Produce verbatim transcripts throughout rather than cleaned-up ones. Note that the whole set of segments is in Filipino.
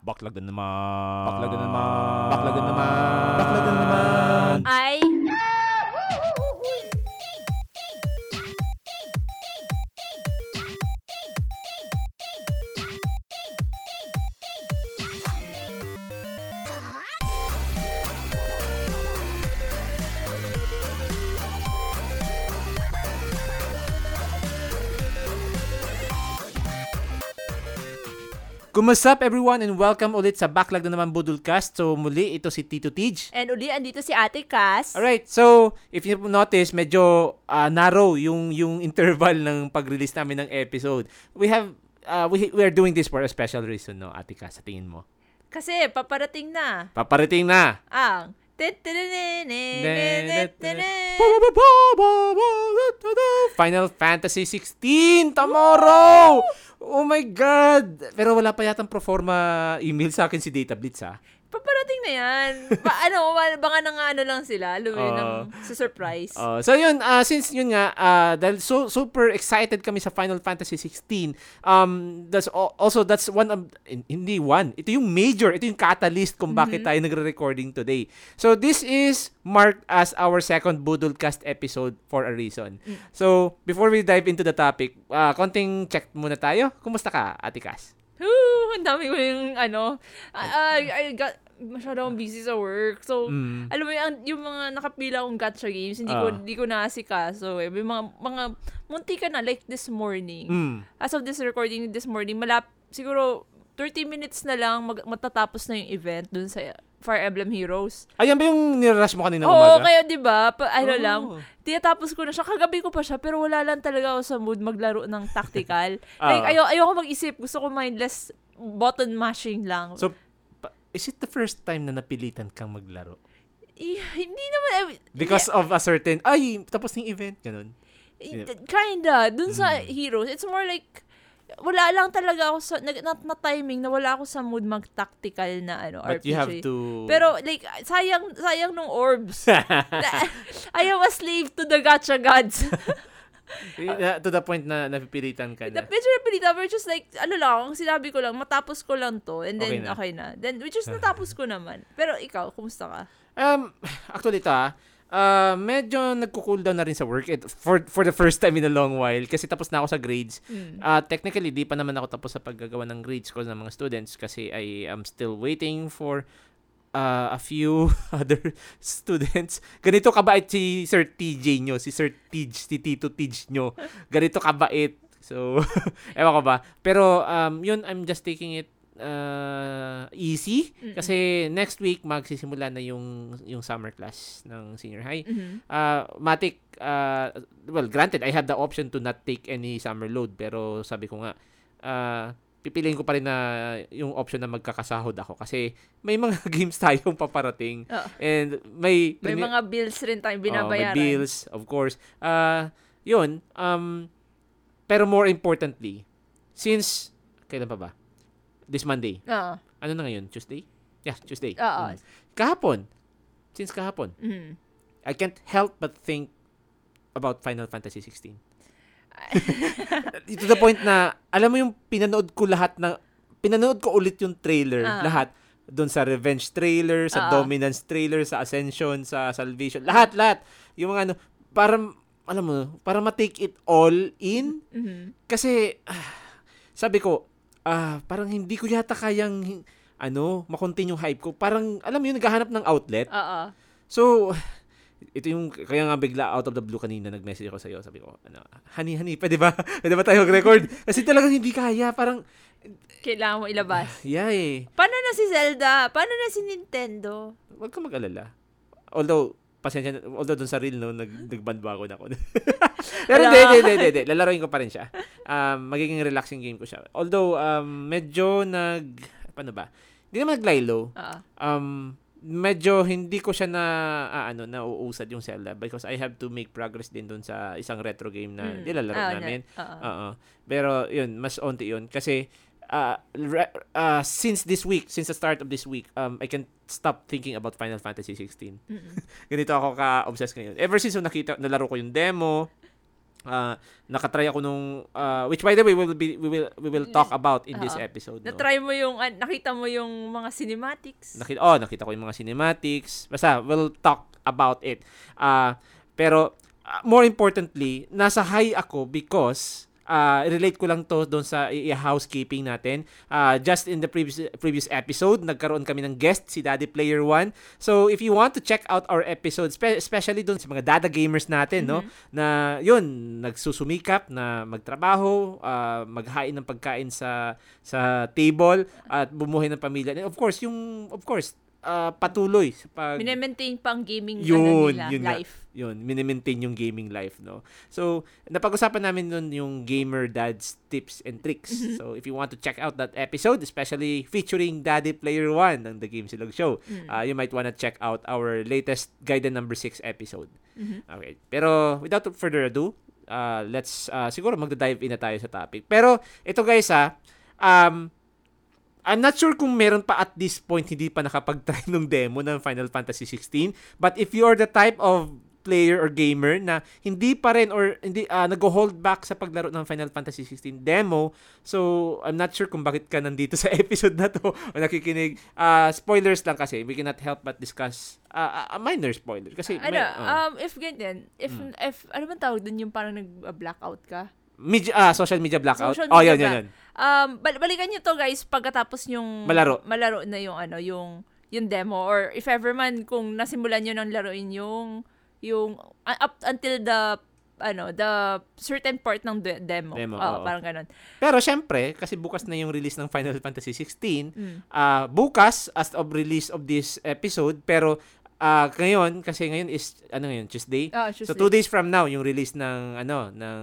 Backlog na naman. Backlog na naman. Backlog na naman. Backlog na naman. Ay. What's up everyone and welcome ulit sa Backlog na naman Budolcast. So muli ito si Tito Tij. And uli andito si Ate Cass. Alright, so if you notice medyo uh, narrow yung yung interval ng pag-release namin ng episode. We have uh, we we are doing this for a special reason, no, Ate Cass, sa tingin mo? Kasi paparating na. Paparating na. Ang Final Fantasy sixteen tomorrow! Oh my God! Pero wala pa yatang pro forma email sa akin si Data Blitz, ha? Paparating na yan. Ba, ano, baka na nga ano lang sila, luwi uh, ng surprise. Uh, so yun, uh, since yun nga, uh, dahil so, super excited kami sa Final Fantasy sixteen, um, that's also, that's one of, hindi one, ito yung major, ito yung catalyst kung bakit mm-hmm. tayo nagre-recording today. So this is marked as our second Budolcast episode for a reason. Mm-hmm. So before we dive into the topic, uh, konting check muna tayo. Kumusta ka, Ate Cass? Ooh, ang dami ko yung ano. I, I got, masyado akong busy sa work. So, mm. alam mo yung, yung mga nakapila akong gacha games, hindi uh. ko hindi ko naasikaso. Eh. May mga, mga munti ka na, like this morning. Mm. As of this recording, this morning, malap, siguro thirty minutes na lang mag, matatapos na yung event dun sa Fire Emblem Heroes. Ayan ba yung nirush mo kanina umaga? Oo, kaya diba? Pa, ano oh. lang, tinatapos ko na siya. Kagabi ko pa siya, pero wala lang talaga ako sa mood maglaro ng tactical. uh, like, ayaw, ayaw ko mag-isip. Gusto ko mindless button mashing lang. So, is it the first time na napilitan kang maglaro? Eh, hindi naman. Eh, Because eh, of a certain, ay, tapos ng event, ganun. Eh, kinda. Dun sa mm. Heroes, it's more like, wala lang talaga ako sa not na timing na wala ako sa mood mag-tactical na ano R P G. But you have to... Pero like sayang sayang nung orbs. I am a slave to the gacha gods. To the point na napipilitan ka na. Medyo napipilitan, we're just like, ano lang, sinabi ko lang, matapos ko lang to, and then okay na. Okay na. Then, which is natapos ko naman. Pero ikaw, kumusta ka? Um, actually ta, Uh, medyo nagko-cool down na rin sa work It, for for the first time in a long while kasi tapos na ako sa grades. Mm. Uh, technically, di pa naman ako tapos sa paggagawa ng grades ko ng mga students kasi I am still waiting for uh, a few other students. Ganito kabait si Sir T J nyo, si Sir Tij, si Tito Tij nyo. Ganito kabait. So, ewan ko ba. Pero, um, yun, I'm just taking it Uh, easy kasi mm-hmm. next week magsisimula na yung yung summer class ng senior high. Mm-hmm. Uh, matik uh, well granted I had the option to not take any summer load pero sabi ko nga uh, pipiliin ko pa rin na yung option na magkakasahod ako kasi may mga games tayong paparating oh. and may may primi- mga bills rin tayong binabayaran. Uh, may bills of course. Uh, yun um pero more importantly since kailan pa ba? This Monday. Uh-oh. Ano na ngayon? Tuesday? Yeah, Tuesday. Mm. Kahapon. Since kahapon. Mm. I can't help but think about Final Fantasy sixteen. To the point na, alam mo yung pinanood ko lahat na, pinanood ko ulit yung trailer, uh-huh. lahat. Doon sa Revenge trailer, sa uh-huh. Dominance trailer, sa Ascension, sa Salvation. Lahat, lahat. Yung mga ano, para, alam mo, para ma-take it all in. Mm-hmm. Kasi, sabi ko, Ah, uh, parang hindi ko yata kayang ano, ma-continue yung hype ko. Parang alam mo yun, naghahanap ng outlet. Oo. So ito yung kaya nga bigla out of the blue kanina nag-message ako sa iyo. Sabi ko, ano, honey, honey, pwede ba? Pwede ba tayo mag-record? Kasi talagang hindi kaya, parang kailangan mo ilabas. Uh, yeah. Eh. Paano na si Zelda? Paano na si Nintendo? Huwag kang mag-alala. Although pasensya, although doon sa reel, no, nag, nagbandwago na ako. Pero hindi, hindi, hindi, hindi. Lalaroin ko pa rin siya. Um, magiging relaxing game ko siya. Although, um, medyo nag, paano ba? Hindi naman nag-lie low. Uh-huh. Um, medyo hindi ko siya na, ah, ano, nauusad yung Zelda because I have to make progress din doon sa isang retro game na mm. nilalaro oh, namin. Oo. Uh-huh. Uh-huh. Pero, yun, mas onti yun. Kasi, Uh, uh, since this week, since the start of this week, um, I can't stop thinking about Final Fantasy sixteen. Ganito ako ka-obsessed ngayon. Ever since nung nakita, nalaro ko yung demo, uh, nakatry ako nung uh, which by the way we will be we will we will talk about in uh, this episode. Natry no? mo yung uh, nakita mo yung mga cinematics. Nakita oh nakita ko yung mga cinematics. Basta we'll talk about it. Uh, pero uh, more importantly, nasa high ako because Uh, relate ko lang to doon sa i- housekeeping natin. Uh, just in the previous previous episode, nagkaroon kami ng guest, si Daddy Player One. So, if you want to check out our episodes, spe- especially doon sa mga dada gamers natin, mm-hmm. no? Na, yun, nagsusumikap na magtrabaho, uh, maghain ng pagkain sa sa table, at bumuhay ng pamilya. And of course, yung, of course, Uh, patuloy sa pag mini-maintain pang gaming yun, ano nila yun life. Na, yun, mini-maintain yung gaming life, no. So, napag-usapan namin nun yung gamer dad's tips and tricks. Mm-hmm. So, if you want to check out that episode, especially featuring Daddy Player One ng The Game Silog Show, mm-hmm. uh, you might wanna check out our latest Gaiden number six episode. Mm-hmm. Okay. Pero without further ado, uh, let's uh, siguro magda-dive in na tayo sa topic. Pero ito guys ah, um I'm not sure kung meron pa at this point hindi pa nakapag-try ng demo ng Final Fantasy sixteen, but if you are the type of player or gamer na hindi pa rin or hindi uh, nag-hold back sa paglaro ng Final Fantasy sixteen demo, so I'm not sure kung bakit ka nandito sa episode na to o nakikinig. Uh, spoilers lang kasi, we cannot help but discuss uh, a minor spoiler kasi ano, may, uh, um if ganyan, if mm. if ano bang tawag dun yung parang nag-blackout ka? Media, ah, social media blackout. Social media oh, yun, yun, yun. Um, bal- balikan nyo to guys pagkatapos yung malaro. malaro na yung ano, yung yung demo, or if ever man kung nasimulan nyo nang laruin yung yung uh, up until the ano, the certain part ng de- demo. demo oh, parang ganun. Pero syempre, kasi bukas na yung release ng Final Fantasy sixteen, mm. uh, bukas as of release of this episode, pero Ah, uh, ngayon kasi ngayon is ano ngayon, Tuesday. Oh, Tuesday. So two days from now yung release ng ano ng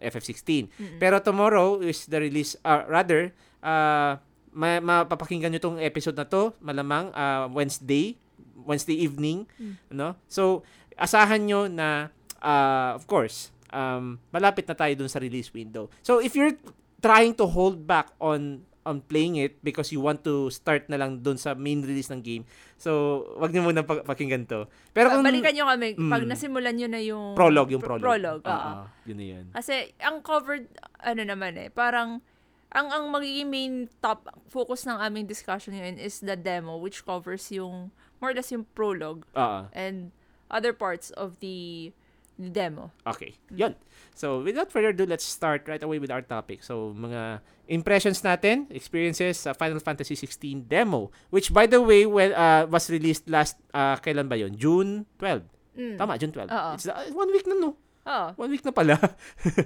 F F sixteen. Mm-hmm. Pero tomorrow is the release uh, rather uh ma- mapapakinggan niyo tong episode na to malamang uh, Wednesday, Wednesday evening, mm-hmm. no? So asahan niyo na uh, of course um malapit na tayo dun sa release window. So if you're trying to hold back on on playing it because you want to start na lang doon sa main release ng game. So, wag niyo muna pag- pakinggan to. Pero kung balikan niyo kami mm, pag nasimulan niyo na yung prologue, yung prologue. prologue uh-huh. Uh-huh. Yun na yan. Kasi ang covered ano naman eh, parang ang ang magiging main top focus ng aming discussion ngayon is the demo which covers yung more or less yung prologue uh-huh. and other parts of the demo. Okay. Yun. So, without further ado, let's start right away with our topic. So, mga impressions natin, experiences sa uh, Final Fantasy sixteen demo, which by the way, well, uh, was released last, uh, kailan ba yun? June twelfth. Mm. Tama, June twelfth. Uh-oh. It's uh, one week na, no? Oo. One week na pala.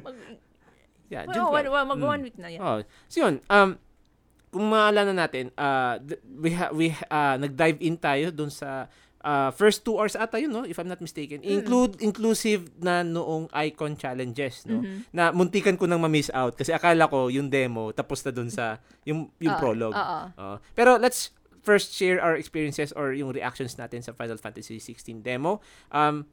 mag- yeah, June twelfth. Well, well, mag mm. one week na yan. Oh. So, yun. Um, kung maalala natin, uh, we, ha- we uh, nag-dive in tayo dun sa Uh, first two hours ata yun, no? If I'm not mistaken. Include, mm-hmm. inclusive na noong icon challenges, no? Mm-hmm. Na muntikan ko nang ma-miss out kasi akala ko yung demo tapos na dun sa yung, yung uh, prologue. Uh, uh. Uh, pero let's first share our experiences or yung reactions natin sa Final Fantasy sixteen demo. Um,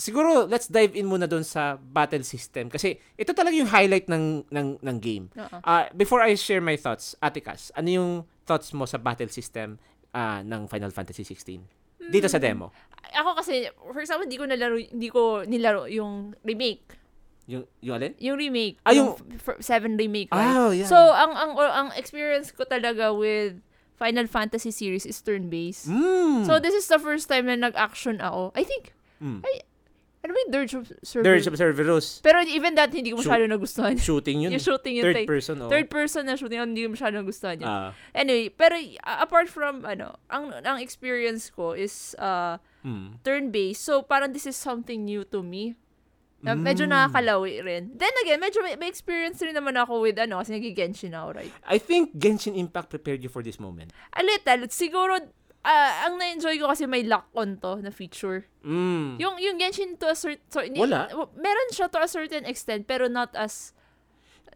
siguro, let's dive in muna dun sa battle system kasi ito talaga yung highlight ng ng, ng game. Uh-uh. Uh, before I share my thoughts, Ate Cass, ano yung thoughts mo sa battle system uh, ng Final Fantasy sixteen? Dito sa demo. Ako kasi, for example, hindi ko nilaro, hindi ko nilaro yung remake. Yung yung alin? Yung remake. Ah, yung seven remake. Right? Oh, yeah. So, ang ang ang experience ko talaga with Final Fantasy series is turn-based. Mm. So, this is the first time na nag-action ako. I think, mm. I, ano ba yung Dirge of Cerberus? Dirge of Cerberus. Pero even that, hindi ko masyado Shoot, nagustuhan. Shooting yun. Yung shooting yun. Third like, person. Oh. Third person na shooting yun, hindi ko masyado nagustuhan yun. Uh, anyway, pero uh, apart from, ano, ang ang experience ko is uh, mm. turn-based. So, parang this is something new to me. Na medyo mm. nakakalawi rin. Then again, medyo may, may experience rin naman ako with, ano, kasi nag-Genshin now, right? I think Genshin Impact prepared you for this moment. A little. Siguro, Uh, ang na-enjoy ko kasi may lock-on to na feature. Mm. Yung yung Genshin to a certain... So, wala. Yung, meron siya to a certain extent, pero not as...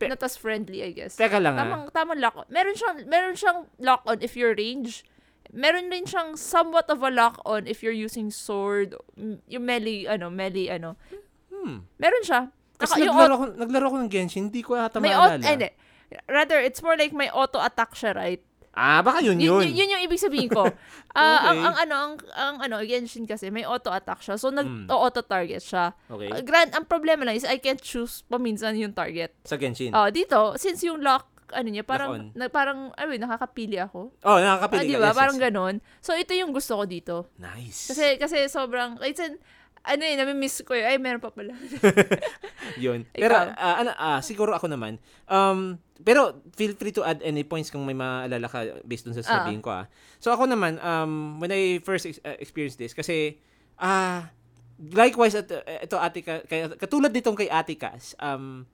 Pe- not as friendly, I guess. Teka lang tamang, ha. Tamang lock-on. Meron siyang, meron siyang lock-on if you're range. Meron rin siyang somewhat of a lock-on if you're using sword. Yung melee, ano, melee, ano. Hmm. Meron siya. Kasi Naka, naglaro, auto, ko, naglaro ko ng Genshin, hindi ko ata maalala. Auto, and, rather, it's more like may auto-attack siya, right? Ah, baka yun yun. Y- yun yung ibig sabihin ko. Uh, okay. ang, ang ano, ang, ang ano, Genshin kasi may auto-attack siya. So, nag-auto-target mm. siya. Okay. Uh, grand, ang problema lang is I can't choose paminsan yung target. Sa Genshin? Oh, uh, dito, since yung lock, ano niya, parang, na, parang, I mean, nakakapili ako. Oh, nakakapili ah, diba? Ka. Yes, parang yes. Ganun. So, ito yung gusto ko dito. Nice. Kasi, kasi sobrang, it's an, ano eh, nami-miss ko yun. Ay, meron pa pala. Yun. Pero, uh, ano, uh, siguro ako naman, um, pero feel free to add any points kung may maalala ka based dun sa sabihin uh-huh. ko ah. So ako naman um when I first ex- experienced this kasi ah uh, likewise at uh, ito Ate Cass, katulad nitong kay Ate Cass, um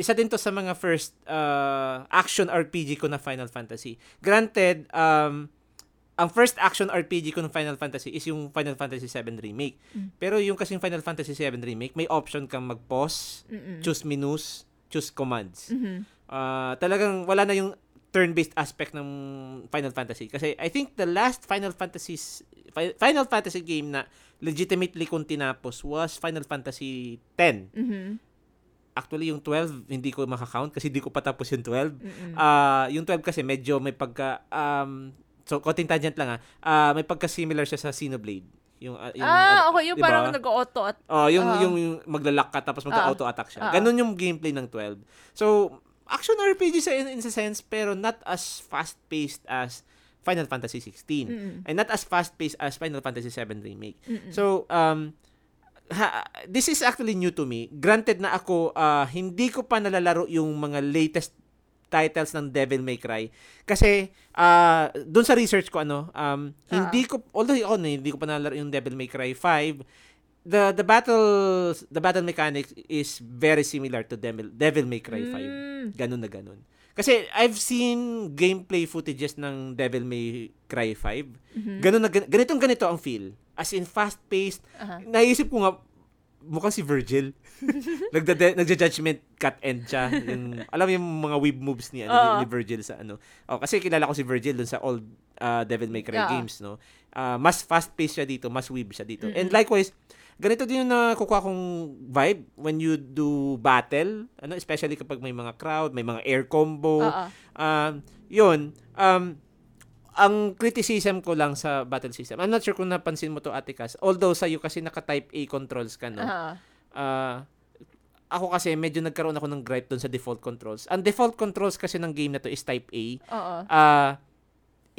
isa din to sa mga first uh, action R P G ko na Final Fantasy. Granted um ang first action R P G ko ng Final Fantasy is yung Final Fantasy seven Remake. Mm. Pero yung kasing Final Fantasy seven Remake may option kang mag-pause, Mm-mm. choose menus, choose commands. Mm-hmm. Uh, talagang wala na yung turn-based aspect ng Final Fantasy. Kasi I think the last Final Fantasy Final Fantasy game na legitimately kong tinapos was Final Fantasy X. Mm-hmm. Actually, yung twelve, hindi ko makakount kasi hindi ko patapos yung twelve. Uh, yung twelve kasi medyo may pagka... Um, so, konting tangent lang ah. Uh, may pagka-similar siya sa Xenoblade. Yung, uh, yung, ah, okay. Yung diba? Parang nag-auto at oh, yung, uh, yung, yung maglalak ka tapos mag-auto-attack siya. Uh, Ganun yung gameplay ng twelve. So, action R P G siya in, in a sense, pero not as fast-paced as Final Fantasy sixteen. Mm-hmm. And not as fast-paced as Final Fantasy seven Remake. Mm-hmm. So, um, ha, this is actually new to me. Granted na ako, uh, hindi ko pa nalalaro yung mga latest titles ng Devil May Cry kasi uh, doon sa research ko ano um, uh-huh. hindi ko although oh, hindi ko pa nalaro yung Devil May Cry five, the the battle the battle mechanics is very similar to Devil, Devil May Cry mm. five, ganun na ganun kasi I've seen gameplay footages ng Devil May Cry five, mm-hmm. ganun na ganitong ganito ang feel as in fast paced, uh-huh. naisip ko nga mukhang si Virgil. Nagda- nagja-judgment cut end siya. Yung, alam yung mga weeb moves ni, ano, uh-huh. ni Virgil sa ano. Oh, kasi kilala ko si Virgil dun sa old uh, Devil May Cry yeah. games, no? Uh, mas fast-paced siya dito, mas weeb siya dito. Mm-hmm. And likewise, ganito din yung nakukuha kong vibe when you do battle, ano, especially kapag may mga crowd, may mga air combo. Uh-huh. Uh, yun. Um, ang criticism ko lang sa battle system. I'm not sure kung napansin mo to Ate Cass. Although sa'yo kasi naka-type A controls ka, no? Uh-huh. Uh, ako kasi medyo nagkaroon ako ng gripe dun sa default controls. Ang default controls kasi ng game na to is type A. Uh-huh. Uh,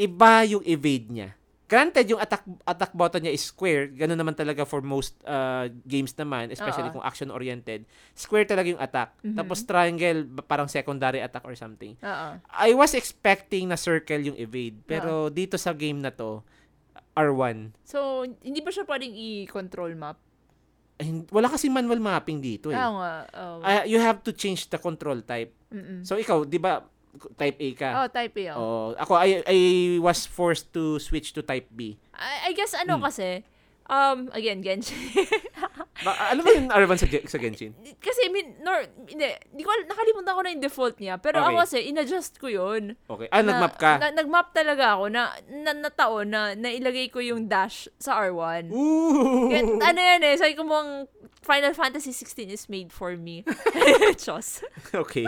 iba yung evade niya. Granted, yung attack attack button niya is square. Ganun naman talaga for most uh, games naman, especially uh-oh. Kung action-oriented. Square talaga yung attack. Mm-hmm. Tapos triangle, parang secondary attack or something. Uh-oh. I was expecting na circle yung evade. Pero uh-oh. Dito sa game na to, R one. So, hindi pa siya pwedeng i-control map? And, wala kasi manual mapping dito eh. Oh, uh, oh. Uh, you have to change the control type. Mm-mm. So, ikaw, di ba... Type A ka. Oh, type A. Oh. Ako, I, I was forced to switch to type B. I, I guess, ano hmm. kasi, um, again, Genshin. Ba, alam mo yung R one sa, sa Genshin? Kasi, min, nor, hindi, di ko, nakalimutan ko na yung default niya. Pero okay. Ako kasi, inadjust ko yun. Okay. Ah, na, nagmap ka? Na, nagmap talaga ako na, na, na taon na nailagay ko yung dash sa R one. Ooh! Kaya, ano yan eh, sabi ko mong, Final Fantasy sixteen is made for me. Chos. Okay.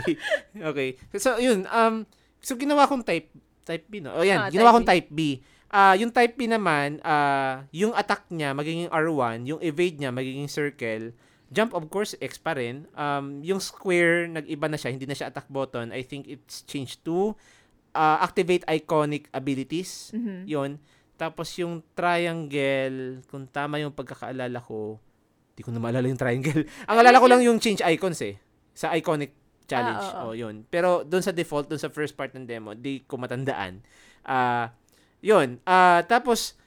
Okay. So, yun. Um, so, ginawa kong type type B, no? O, yan. Ah, ginawa kong type B. Uh, yung type B naman, uh, yung attack niya, magiging R one. Yung evade niya, magiging circle. Jump, of course, X pa rin. Um, yung square, nag-iba na siya. Hindi na siya attack button. I think it's changed to uh, activate iconic abilities. Mm-hmm. Yun. Tapos, yung triangle, kung tama yung pagkakaalala ko, di ko na maalala yung triangle. Ang alala ko lang yung change icons eh. Sa iconic challenge. Ah, oh, yun. Pero doon sa default, doon sa first part ng demo, di ko matandaan. Uh, yun. Uh, tapos,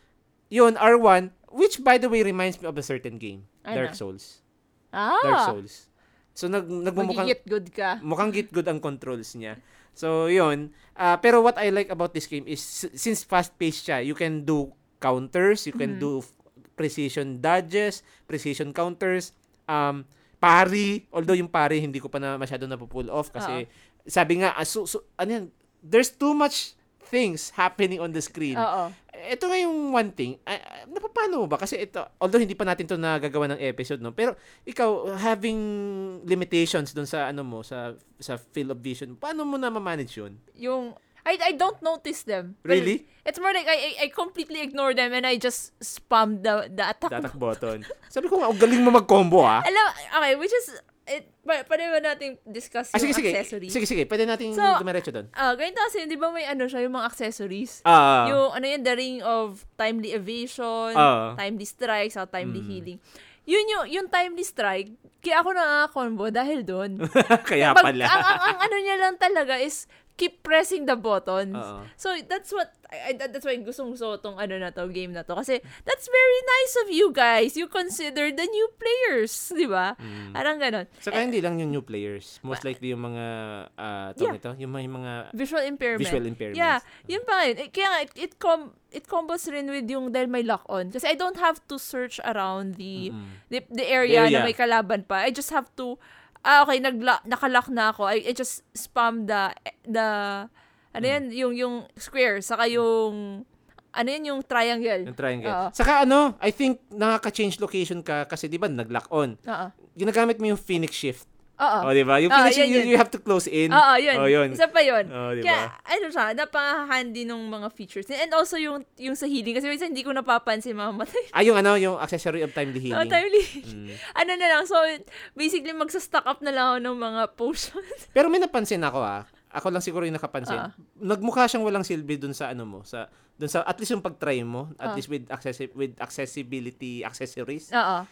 yun, R one, which by the way reminds me of a certain game. Ano? Dark Souls. Ah! Dark Souls. So, nag, nagmumukhang... Mag-get good ka. Mukhang get good ang controls niya. So, yun. Uh, pero what I like about this game is, since fast-paced siya, you can do counters, you can mm-hmm. do precision dodges, precision counters, um, parry, although yung parry hindi ko pa na masyado napupull off kasi uh-oh. Sabi nga, so, so, ano yan, there's too much things happening on the screen. Uh-oh. Ito nga yung one thing, uh, napapano mo ba? Kasi ito, although hindi pa natin to nagagawa ng episode, no? Pero ikaw, having limitations dun sa, ano mo, sa, sa field of vision, paano mo na mamanage yun? Yung, I I don't notice them. Really? Well, it's more like I I completely ignore them and I just spam the the attack, the attack button. Sabi ko, ang galing mo mag-combo ah. Alam, okay, which is it, pa- pwede ba natin discuss yung ah, sige, accessories? Sige, sige. Pwede natin so, dumiretso doon. Ah, uh, ganito kasi, di ba may ano siya, yung mga accessories? Uh, yung ano yun, the ring of timely evasion, uh, timely strikes, or timely mm. healing. Yun yung, yung timely strike, kaya ako naka-combo dahil doon. Kaya pag, pala. Ang, ang, ang ano niya lang talaga is, keep pressing the buttons. Uh-oh. So that's what I, that's why gustong-gusto tong ano na to, game na to, kasi that's very nice of you guys. You consider the new players, 'di ba? Mm. Parang ganoon. So eh, hindi lang yung new players, most likely yung mga uh tong yeah. ito, yung, yung mga visual impairment. Visual impairment. Yeah, yun pa rin. Kaya nga, it it com- it combos rin with yung dahil may lock on, kasi I don't have to search around the mm-hmm. the, the area, area na may kalaban pa. I just have to Ah, okay, nagla- nakalock na ako. I, I just spam the, the ano yan, mm. yung, yung square, saka yung, ano yan, yung triangle. Yung triangle. Uh-oh. Saka ano, I think nakaka-change location ka kasi diba nag-lock on. Uh-oh. Ginagamit mo yung Phoenix Shift. Oo. Oh, diba? Yung Phoenix Shift, you, you have to close in. Oo, yun. Oh, yun. Isa pa yun. Oh, diba? Kaya, ano siya, napaka-handy nung mga features. And also yung, yung sa healing, kasi minsan hindi ko napapansin mamamatay. Ah, yung ano, yung accessory of timely healing. Oh, timely healing. Mm. Ano na lang, so basically magsa-stock up na lang ako ng mga potions. Pero may napansin ako ah. Ako lang siguro yung nakapansin. Uh-huh. Nagmukha siyang walang silbi dun sa ano mo, sa dun sa at least yung pag-try mo, at uh-huh. least with accessi- with accessibility accessories. Oo.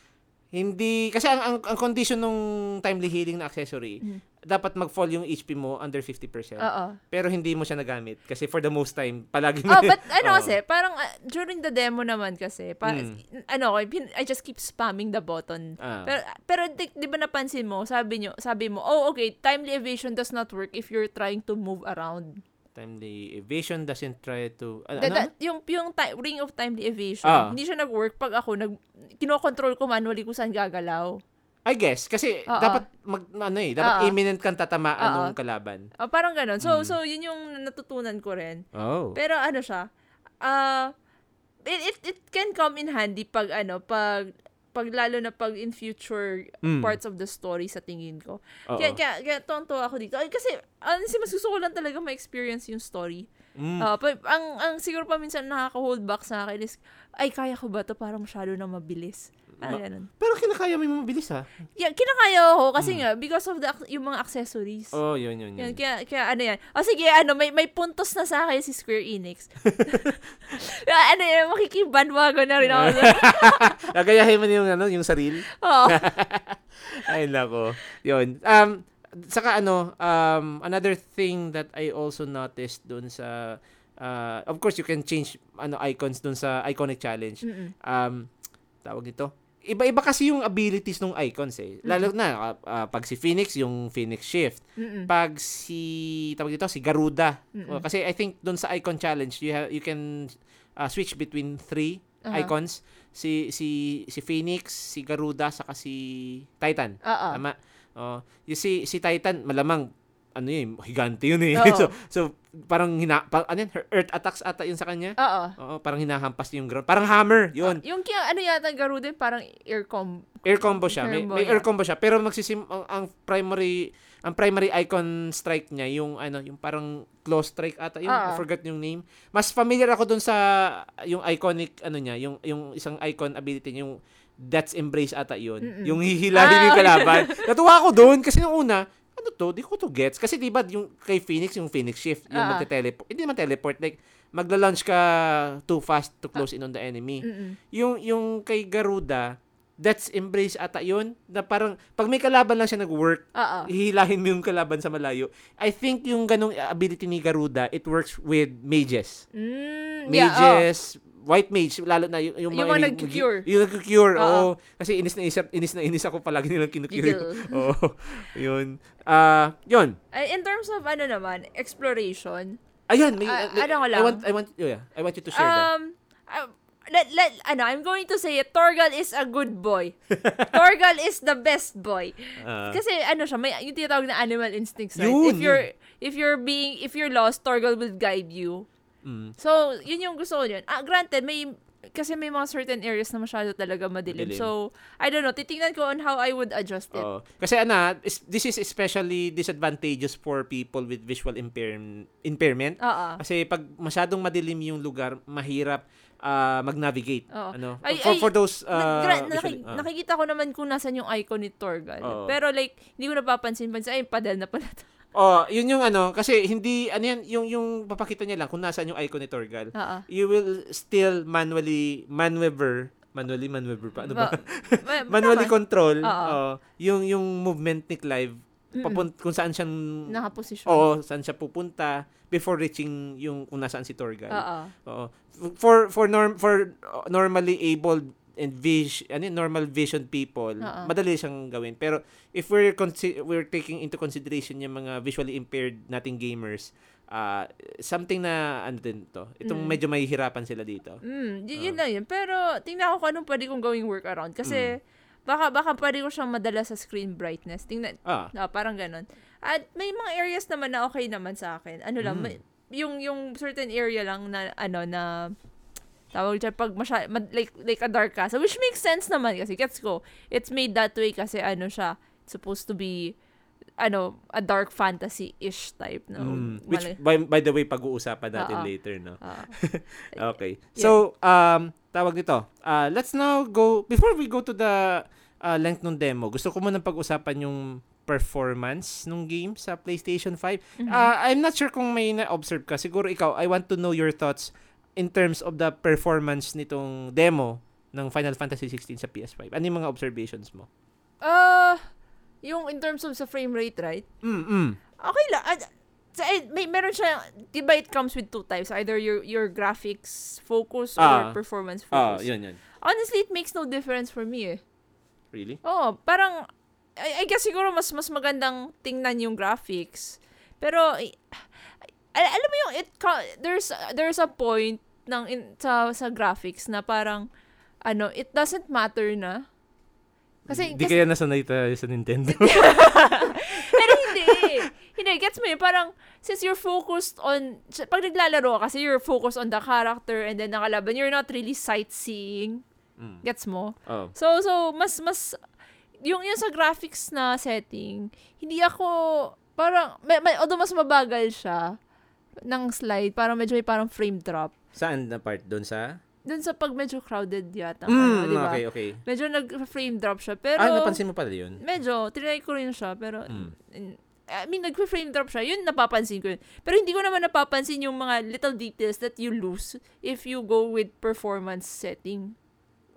Hindi, kasi ang, ang, ang condition ng timely healing na accessory, mm. dapat mag-fall yung H P mo under fifty percent. Uh-oh. Pero hindi mo siya nagamit kasi for the most time, palagi na. Oh, but ano kasi, parang uh, during the demo naman kasi, pa, mm. ano, I just keep spamming the button. Uh-oh. Pero, pero di, di ba napansin mo, sabi, nyo, sabi mo, oh okay, timely evasion does not work if you're trying to move around. Timely evasion doesn't try to... Uh, that, ano? That, yung yung ti- ring of timely evasion, ah. hindi siya nag-work pag ako, nag, kinokontrol ko manually kung saan gagalaw. I guess, kasi Uh-oh. dapat mag, ano eh, dapat Uh-oh. imminent kang tatamaan Uh-oh. ng kalaban. Oh, parang ganun. So, mm. so yun yung natutunan ko rin. Oh. Pero ano siya, uh, it, it, it can come in handy pag ano, pag... pag lalo na pag in future mm. parts of the story sa tingin ko. Uh-oh. Kaya, kaya, kaya tuwang-tuwa ako dito. Ay, kasi, honestly, mas gusto ko lang talaga ma-experience yung story. Mm. Uh, pa, ang, ang siguro pa minsan nakaka-hold back sa akin is, ay, kaya ko ba ito? Parang masyado na mabilis. Ano Ma- Pero kinakaya mo yung mabilis, ha? Yeah, kinakaya ako kasi mm. nga, because of the yung mga accessories. Oh, yun, yun, yun. yun kaya, kaya ano yan. O oh, sige, ano, may, may puntos na sa akin si Square Enix. Ano yan, makikibandwago na rin ako. Nagayahin mo yung, ano, yung sarili? Oo. Ay, nako. Yun. Um, saka ano, um, another thing that I also noticed dun sa, uh, of course, you can change ano icons dun sa Iconic Challenge. Mm-mm. Um, tawag nito. Iba-iba kasi yung abilities ng icons eh. Lalo mm-hmm. na uh, pag si Phoenix, yung Phoenix Shift. Mm-hmm. Pag si, tawag dito, si Garuda. Mm-hmm. Kasi I think doon sa Icon Challenge, you have, you can uh, switch between three uh-huh. icons. Si si si Phoenix, si Garuda, saka si Titan. Uh-huh. Tama? Uh, you see, si Titan, malamang, ano yun, higante yun eh. so, so, parang hina, parang, ano yun, earth attacks ata yun sa kanya. Oo. Oo, parang hinahampas yung ground. Parang hammer, yun. Uh, yung kaya, ano yata, Garuda, parang air combo. Air combo siya. May, may air combo siya. Pero magsisim, ang, ang primary, ang primary icon strike niya, yung, ano, yung parang claw strike ata yun. Uh-oh. I forgot yung name. Mas familiar ako dun sa, yung iconic, ano niya, yung, yung isang icon ability niya, yung, that's embrace ata yun. Mm-mm. Yung hihilahin ah, yung kalaban. Natuwa ako dun, kasi nung una, ano to, di ko to gets. Kasi diba yung kay Phoenix, yung Phoenix Shift, yung uh-huh. magte-teleport, hindi naman teleport, like, magla-launch ka too fast to close uh-huh. in on the enemy. Mm-mm. Yung yung kay Garuda, that's embrace ata yun, na parang, pag may kalaban lang siya nag-work, uh-huh. hihilahin mo yung kalaban sa malayo. I think yung ganung ability ni Garuda, it works with mages. Mm, mages, yeah, oh. White mage, lalo na yung, yung, yung mga nag-cure. Yung nag-cure, oo. Kasi inis na isip, inis na inis ako palagi nilang kinukure. Oo. Yun. Ah, uh, yun. In terms of ano naman, exploration. Ayan, may, uh, may, ano ko lang. I want I want oh yeah, I want you to share um, that. Um let let ano, I'm going to say it, Torgal is a good boy. Torgal is the best boy. Uh, Kasi ano siya, may yung tinatawag na animal instincts, right? Yun. If you're if you're being if you're lost, Torgal will guide you. Mm. So, yun yung gusto ko yun. Ah, granted, may kasi may mga certain areas na masyado talaga madilim. Dilim. So, I don't know. Titingnan ko on how I would adjust it. Oh. Kasi ano, this is especially disadvantageous for people with visual impair- impairment. Uh-uh. Kasi pag masyadong madilim yung lugar, mahirap uh, mag-navigate. Uh-uh. Ano? Ay, for, ay, for those... Uh, gra- naki- uh. Nakikita ko naman kung nasan yung icon ni Torgal. Uh-uh. Pero like, hindi ko napapansin-pansin. Ay, padal na pala ito. Oh, yun yung ano kasi hindi ano yan yung yung papakita niya lang kung nasaan yung icon ni Torgal. Uh-uh. You will still manually maneuver, manually maneuver pa ano ba? Ma- manually naman. Control uh, yung yung movement ni Clive papunt kung saan siyang nakaposisyon. Oo, saan siya pupunta before reaching yung kung nasaan si Torgal. Uh-uh. Oo. For for norm for uh, normally able and vis ano normal vision people uh-uh. madali siyang gawin pero if we're consi- we're taking into consideration yung mga visually impaired nating gamers uh, something na ano din to itong mm. medyo mahihirapan sila dito mm y- yun uh. na yun pero tingnan ko kung anong pwede kong gawing workaround kasi mm. baka baka pwede ko siyang madala sa screen brightness tingnan ah. no, parang ganun at may mga areas naman na okay naman sa akin ano lang mm. may, yung yung certain area lang na ano na tawag siya pag masya, like, like a dark castle. Which makes sense naman kasi, gets ko. It's made that way kasi ano siya, it's supposed to be, ano, a dark fantasy-ish type. No? Mm. Which, by, by the way, pag-uusapan natin uh-oh. Later, no? Okay. So, um, tawag nito. Uh, let's now go, before we go to the uh, length ng demo, gusto ko muna pag-usapan yung performance ng game sa PlayStation five. Mm-hmm. Uh, I'm not sure kung may na-observe ka. Siguro ikaw, I want to know your thoughts in terms of the performance nitong demo ng Final Fantasy sixteen sa P S five. Ano yung mga observations mo? Uh, yung in terms of sa frame rate, right? Mm-mm. Okay lang. Uh, sa, may, meron siya, diba it comes with two types. Either your your graphics focus or ah, performance focus. Ah, yun, yun. Honestly, it makes no difference for me eh. Really? Oh, parang, I, I guess siguro mas mas magandang tingnan yung graphics. Pero, I, I, alam mo yung, it, there's, there's a point ng in, sa sa graphics na parang ano it doesn't matter na kasi hindi kaya nasanay tayo sa Nintendo pero hindi hindi gets me parang since you're focused on pag naglalaro kasi you're focused on the character and then nakalaban you're not really sightseeing mm. gets mo oh. so so mas mas yung yung sa graphics na setting hindi ako parang may, may although mas mabagal siya ng slide parang medyo may parang frame drop. Saan na part? Doon sa? Doon sa pag medyo crowded yata. Mm, ano, diba? Okay, okay. Medyo nag-frame drop siya. Pero, ah, napansin mo pala yun? Medyo. Trinay ko rin siya. Pero, mm. I mean, nag-frame drop siya. Yun, napapansin ko yun. Pero hindi ko naman napapansin yung mga little details that you lose if you go with performance setting.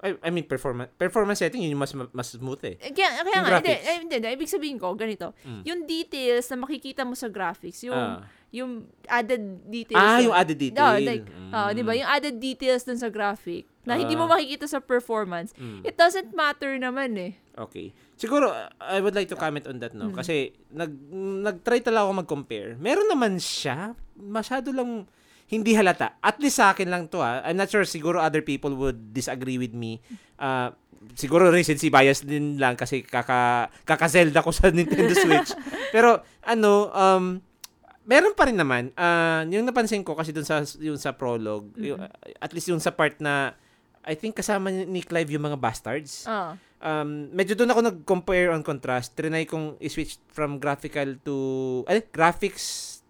I, I mean, performance performance setting, yun yung mas, mas smooth eh. Kaya, kaya nga, hindi, hindi, hindi. Ibig sabihin ko, ganito. Mm. Yung details na makikita mo sa graphics, yung... Ah. Yung added details. Ah, yung added details. No, like, mm. oh, diba? Yung added details dun sa graphic na uh, hindi mo makikita sa performance. Mm. It doesn't matter naman eh. Okay. Siguro, uh, I would like to comment on that, no? Mm. Kasi, nag, nag-try talaga ako mag-compare. Meron naman siya. Masyado lang hindi halata. At least sa akin lang to, ha? I'm not sure, siguro other people would disagree with me. Uh, siguro recency bias din lang kasi kaka, kaka-Zelda ko sa Nintendo Switch. Pero, ano, um... meron pa rin naman uh, yung napansin ko kasi dun sa yung sa prologue mm-hmm. yung, at least yung sa part na I think kasama ni Clive yung mga bastards oh. um, medyo dun ako nag-compare on contrast trinay kong i-switch from graphical to eh, graphics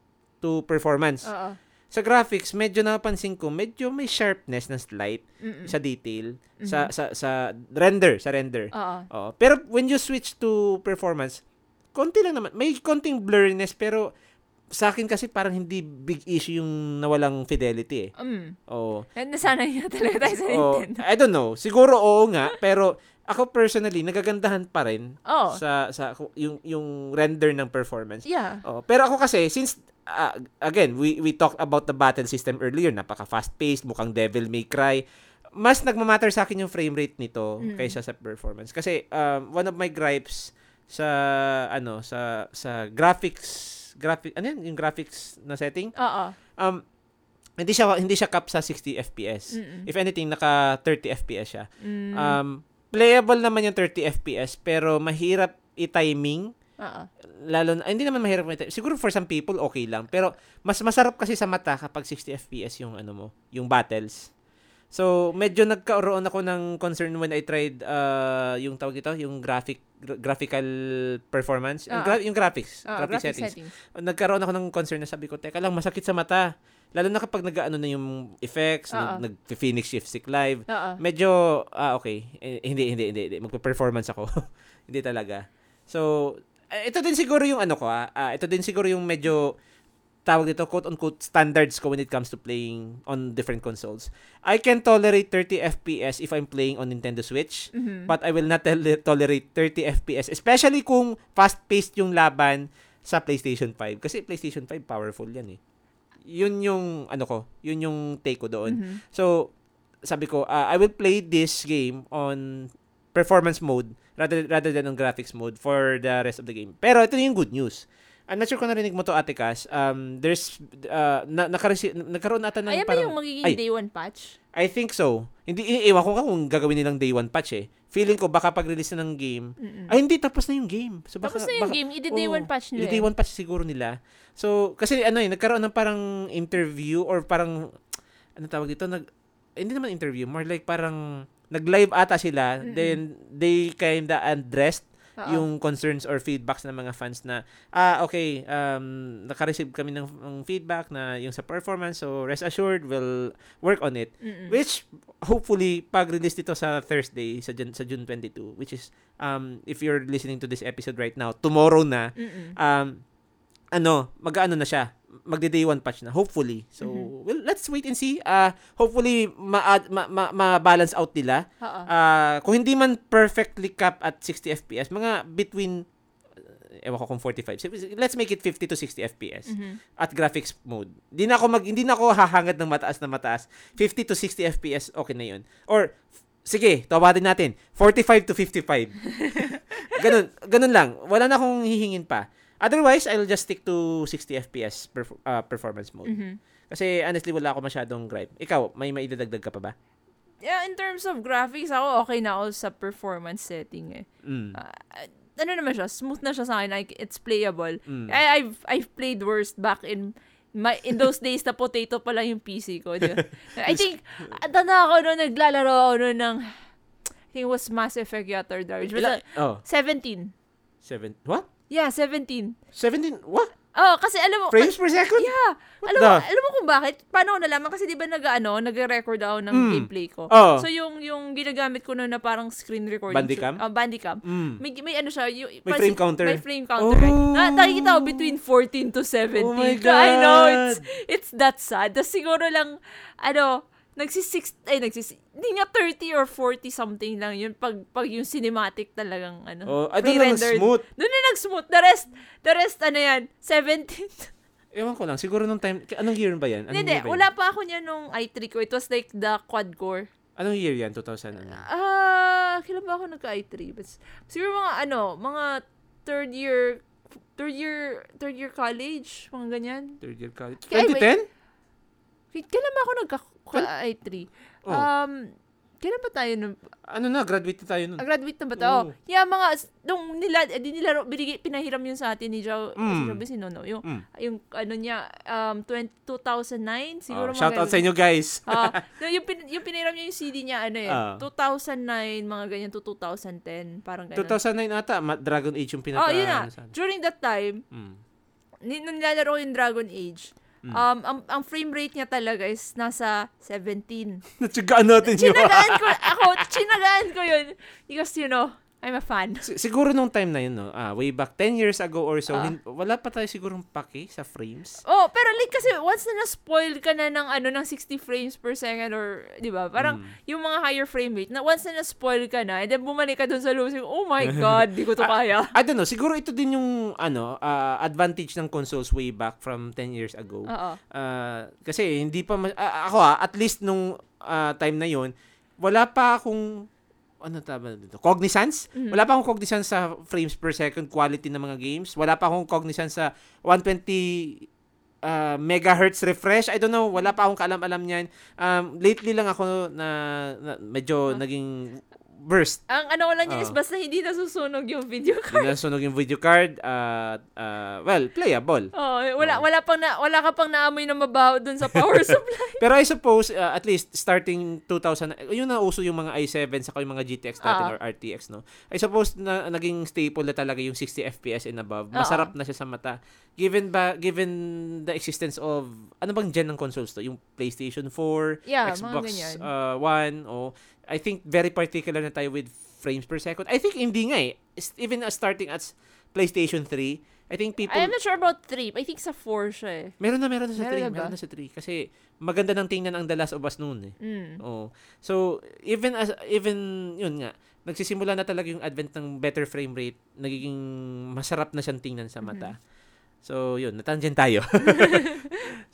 to performance oh, oh. Sa graphics medyo napansin ko medyo may sharpness na slight mm-hmm. sa detail mm-hmm. sa sa sa render sa render oh, oh. Oh. Pero when you switch to performance konti lang naman may konting blurriness pero sa akin kasi parang hindi big issue yung nawalang fidelity eh. Um, oo. And nasanay niya talaga tayo sa Nintendo. I don't know. Siguro oo nga, pero ako personally, nagagandahan pa rin oh. sa sa yung yung render ng performance. Yeah. Oo. Pero ako kasi since uh, again, we we talked about the battle system earlier, napaka fast-paced, mukhang Devil May Cry. Mas nagmamatter sa akin yung frame rate nito mm. kaysa sa performance kasi um, one of my gripes sa ano sa sa graphics graphic ano yan? Yung graphics na setting? Oo. Um hindi siya hindi siya cap sa sixty F P S. Mm-mm. If anything naka thirty F P S siya. Mm. Um playable naman yung thirty F P S pero mahirap i-timing. Oo. Lalo na hindi naman mahirap i-timing. Siguro for some people okay lang pero mas masarap kasi sa mata kapag sixty F P S yung ano mo, yung battles. So, medyo nagkaroon ako ng concern when I tried uh, yung tawag ito, yung graphic gra- graphical performance, uh, gra- yung graphics, uh, graphic, graphic settings. settings. Nagkaroon ako ng concern na sabi ko, teka lang, masakit sa mata. Lalo na kapag nag-ano na yung effects, uh, nag, nag-Phoenix shift si Clive. Uh, medyo, ah okay, eh, hindi, hindi, hindi, hindi. Magpa-performance ako. Hindi talaga. So, eh, ito din siguro yung ano ko, ah. Uh, ito din siguro yung medyo... tawag dito, quote-unquote, standards ko when it comes to playing on different consoles. I can tolerate thirty F P S if I'm playing on Nintendo Switch, mm-hmm. but I will not tolerate thirty F P S, especially kung fast-paced yung laban sa PlayStation five. Kasi PlayStation five, powerful yan eh. Yun yung, ano ko, yun yung take ko doon. Mm-hmm. So, sabi ko, uh, I will play this game on performance mode rather, rather than on graphics mode for the rest of the game. Pero ito yung good news. I'm not sure kung narinig mo to, Ate Cass. Um, there's, uh, na, nakaresi- nagkaroon nata ng Ayan parang... Ayan ba yung magiging ay, day one patch? I think so. Hindi, iiwan ko ka kung gagawin nilang day one patch eh. Feeling ko baka pag-release na ng game, mm-mm. ay hindi, tapos na yung game. So, baka, tapos na yung baka, game, i-day oh, one patch nila. I-day one patch siguro nila. So, kasi ano eh, nagkaroon ng parang interview or parang, ano tawag dito, nag, hindi naman interview, more like parang nag-live ata sila, mm-mm. then they kinda undressed Uh-oh. yung concerns or feedbacks ng mga fans na, ah, okay, um, naka-receive kami ng, ng feedback na yung sa performance, so rest assured, we'll work on it. Mm-mm. Which, hopefully, pag-release dito sa Thursday, sa, sa June twenty-second, which is, um, if you're listening to this episode right now, tomorrow na, Mm-mm. um, ano, mag-ano na siya, magde-day one patch na, hopefully. So, mm-hmm. well, let's wait and see. Uh, hopefully, ma-add, ma- ma- ma-balance out nila. Uh, kung hindi man perfectly cap at sixty F P S, mga between, uh, ewan ko kung forty-five, let's make it fifty to sixty F P S mm-hmm. at graphics mode. Hindi na ako, mag, hindi na ako hahangad ng mataas na mataas. fifty to sixty F P S, okay na yun. Or, sige, tawarin natin. forty-five to fifty-five. ganun, ganun lang. Wala na akong hihingin pa. Otherwise, I'll just stick to sixty F P S perf- uh, performance mode. Mm-hmm. Kasi honestly, wala ako masyadong gripe. Ikaw, may maidadagdag ka pa ba? Yeah, in terms of graphics, ako okay na ako sa performance setting eh. Mm. Uh, ano naman siya, smooth na siya sa akin. Like, it's playable. Mm. I, I've I've played worse back in my, in those days na potato pa lang yung P C ko. I think, tanda ako noon, naglalaro ako noon ng, I think it was Mass Effect yata or Darwin. Oh. seventeen. Seven, what? Yeah, seventeen. seventeen? What? Oh, kasi alam mo... Frames per second? Yeah. What alam the? mo alam mo kung bakit? Paano ko nalaman? Kasi di ba nag-ano, nag-record ako ng mm. gameplay ko. Oh. So, yung yung ginagamit ko noon na parang screen recording. Bandicam? Oh, Bandicam. Mm. May, may ano siya... Yung, may frame counter. May frame counter. Oh. Right? Nakikita ko between fourteen to seventeen. Oh my God. So, I know, it's, it's that sad. Tapos siguro lang, ano... Nagsi-six, ay, nagsi-six, hindi nga thirty or forty something lang yun pag, pag yung cinematic talagang, ano, oh, pre-rendered. Doon na Doon na nag-smooth. The rest, the rest, ano yan, seventeen. Ewan ko lang, siguro nung time, anong year ba yan? Hindi, hindi, wala pa ako niya nung i three ko. It was like the quad-core. Anong year yan, two thousand? Ah, uh, kailan ba ako nagka-i three? But, siguro mga, ano, mga third year, third year, third year college, mga ganyan. Third year college? twenty ten? Wait, kailan ba ako nagka- Uh, I three. Oh. Um, kailan ba tayo nun? Ano na, graduate na tayo nun. Ah, graduate na ba tayo? Oh. Yeah, mga, nung nila, di nila, binigay, pinahiram yun sa atin ni Joe, mm. si Nono, yung, mm. yung, ano niya, um, twenty oh nine, siguro. Oh, shout out sa inyo, guys. Uh, yung, pin, yung pinahiram niya yung C D niya, ano eh, uh. two thousand nine, mga ganyan, to twenty ten, parang ganyan. two thousand nine ata, Dragon Age yung pinatahan. Oh, yun na. During that time, mm. nilalaro yung Dragon Age. Mm. Um, ang, ang frame rate niya talaga is nasa seventeen. Natsigaan natin yun. Chinagaan ko, ako, chinagaan ko yun. Because, you know, I'm a fan. S- siguro nung time na yun, no? Ah, way back ten years ago or so, uh, hin- wala pa tayo sigurong paki sa frames. Oh, pero like kasi once na na-spoil ka na ng, ano, ng sixty frames per second or, di ba? Parang mm. yung mga higher frame rate, na once na na-spoil ka na, and then bumalik ka dun sa losing, oh my God, di ko to kaya. I, I don't know, siguro ito din yung ano uh, advantage ng consoles way back from ten years ago. Uh-oh. Uh, kasi hindi pa, mas- uh, ako ha, at least nung uh, time na yun, wala pa akong ano tama dito? Cognizance? Mm-hmm. Wala pa akong cognizance sa frames per second quality ng mga games. Wala pa akong cognizance sa one twenty uh, megahertz refresh. I don't know. Wala pa akong kaalam-alam niyan. Um, lately lang ako na, na medyo huh? naging burst. Ang ano ko lang yun uh, is basta hindi nasusunog yung video card. Hindi nasusunog yung video card at uh, uh, well, playable. Oh, wala uh. wala pang na, wala ka pang naamoy na mabaho dun sa power supply. Pero I suppose uh, at least starting two thousand yun na uso yung mga i seven saka yung mga G T X natin uh. or R T X, no. I suppose na naging staple na talaga yung sixty F P S and above. Masarap uh. na siya sa mata. Given ba given the existence of ano bang gen ng consoles to? Yung PlayStation four, yeah, Xbox uh, One o oh, I think very particular na tayo with frames per second. I think hindi nga eh. Even as starting at PlayStation three, I think people... I'm not sure about three. I think sa four siya eh. Meron na, meron na sa meron three. Na meron na sa three. Kasi maganda nang tingnan ang The Last of Us noon eh. Mm. Oh. So, even as... Even, yun nga. Nagsisimula na talaga yung advent ng better frame rate. Nagiging masarap na siyang tingnan sa mata. Mm-hmm. So, yun. Natangent tayo.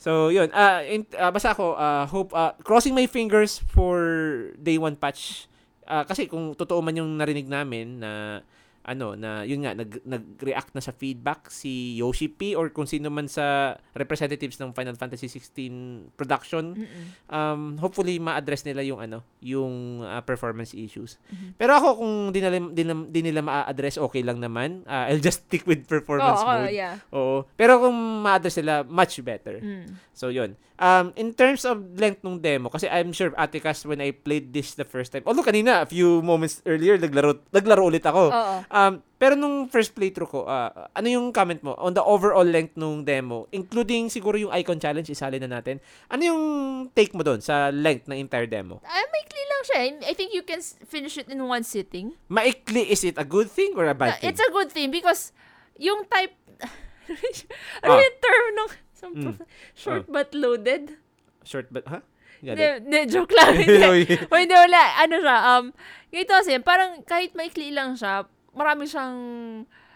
So, yun. Uh, in, uh, basta ako, uh, hope, uh, crossing my fingers for day one patch. Uh, kasi kung totoo man yung narinig namin na, ano, na, yun nga, nag, nag-react na sa feedback si Yoshi P or kung sino man sa representatives ng Final Fantasy sixteen production, um, hopefully ma-address nila yung, ano, yung uh, performance issues. Mm-hmm. Pero ako, kung di nila, di, di nila ma-address, okay lang naman. Uh, I'll just stick with performance oh, mode. Oh, yeah. Oo. Pero kung ma-address nila, much better. Mm. So, yun. Um, in terms of length ng demo, kasi I'm sure, Ate Cass, when I played this the first time, although kanina, a few moments earlier, naglaro, naglaro ulit ako. Oh, oh. Um, pero nung first playthrough ko, uh, ano yung comment mo on the overall length ng demo, including siguro yung icon challenge, isali na natin. Ano yung take mo doon sa length ng entire demo? Uh, maikli lang siya. I think you can finish it in one sitting. Maikli, is it a good thing or a bad uh, thing? It's a good thing because yung type... ano ah. yung term nung... Mm. Short oh. but loaded. Short but, huh? De, de, joke lang. O hindi, wala. Ano siya, um, ito kasi, parang kahit maikli lang siya, marami siyang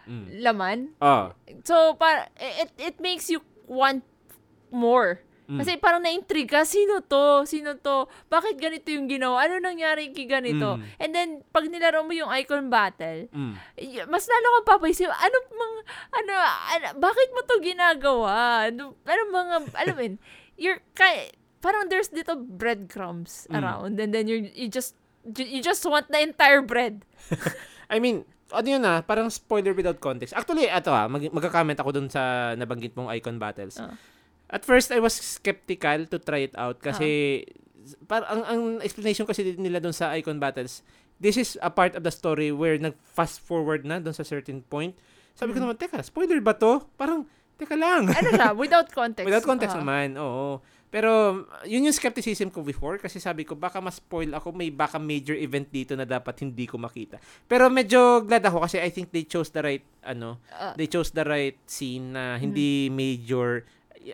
mm. laman. Oh. So, para, it, it makes you want more. Mm. Kasi parang na-intrigue ka, sino to? Sino to? Bakit ganito yung ginawa? Ano nangyari kay ganito? Mm. And then, pag nilaro mo yung icon battle, mm. mas lalo kang papaisip, ano mga, ano, ano, bakit mo to ginagawa? Ano, ano mga, alam mo yun, you're, ka, parang there's little breadcrumbs mm. around, and then you you just, you just want the entire bread. I mean, ano yun ah, parang spoiler without context. Actually, ito ah, mag, magka-comment ako dun sa nabanggit mong icon battles. Uh. At first, I was skeptical to try it out kasi uh-huh. par- ang, ang explanation kasi nila doon sa Icon Battles, this is a part of the story where nag-fast forward na doon sa certain point. Sabi mm-hmm. ko naman, teka, spoiler ba to? Parang, teka lang. Ano siya? Without context. Without context uh-huh. naman, oo. Pero, yun yung skepticism ko before kasi sabi ko, baka ma-spoil ako, may baka major event dito na dapat hindi ko makita. Pero medyo glad ako kasi I think they chose the right, ano, uh-huh. they chose the right scene na hindi mm-hmm. major...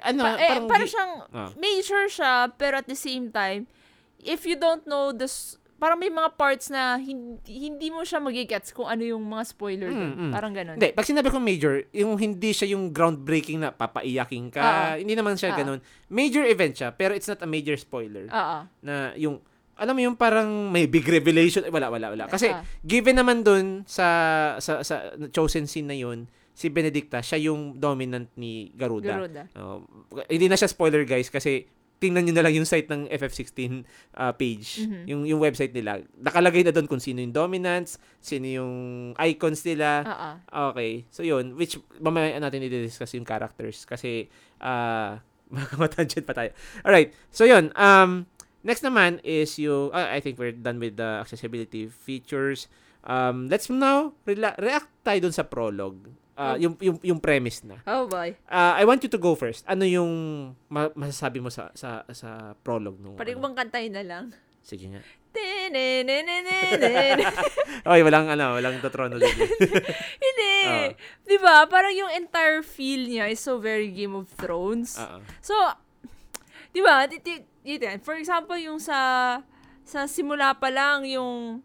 Ano, pa- eh, parang, parang siyang oh. major siya, pero at the same time, if you don't know, the parang may mga parts na hindi, hindi mo siya magigets kung ano yung mga spoiler mm, mm. Parang ganun. Hindi, pag sinabi kong major, yung hindi siya yung groundbreaking na papaiyakin ka, uh-huh. hindi naman siya uh-huh. ganun. Major event siya, pero it's not a major spoiler. Uh-huh. Na yung, alam mo yung parang may big revelation, wala, wala, wala. Kasi uh-huh. given naman dun sa, sa, sa chosen scene na yun, si Benedicta, siya yung dominant ni Garuda. Garuda. Uh, hindi na siya spoiler guys kasi tingnan niyo na lang yung site ng F F sixteen uh, page, mm-hmm. yung yung website nila. Nakalagay na doon kung sino yung dominants, sino yung icons nila. Uh-uh. Okay. So yun, which mamaya natin i-discuss yung characters kasi uh makamatangent pa tayo. All right. So yun, um next naman is yung uh, I think we're done with the accessibility features. Um let's now rela- react tayo dun sa prologue. Uh, yung yung yung premise na. Oh boy. Uh, I want you to go first. Ano yung ma- masasabi mo sa sa sa prologue nung? Pwede bang kantahin na lang? Sige nga. Oy, walang ano, walang totrono dito. Hindi. Uh-huh. 'Di ba? Parang yung entire feel niya is so very Game of Thrones. Uh-huh. So 'di ba? For example, yung sa sa simula pa lang yung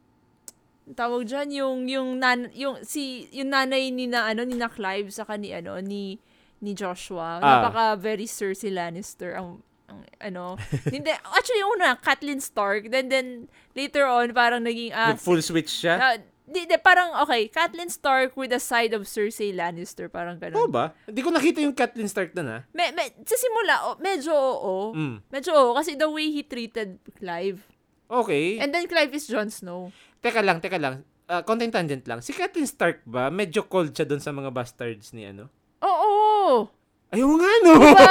tawag dyan, yung yung nan yung si yung nanay ni na ano ni na Clive saka ni ano ni ni Joshua. Ah. Napaka very Cersei Lannister ang, ang ano. Hindi actually una Catelyn Stark, then then later on parang naging ah, the full switch siya. Uh, di, di, parang okay, Catelyn Stark with a side of Cersei Lannister, parang ganun. Oo ba? Hindi ko nakita yung Catelyn Stark doon ah. Me, me, sa simula, oh, medyo oo. Oh, mm. Medyo oo oh, kasi the way he treated Clive. Okay. And then Clive is Jon Snow. Teka lang, teka lang. Uh, content tangent lang. Si Catelyn Stark ba, medyo cold siya doon sa mga bastards ni ano? Oo. Ayaw nga, no? Diba?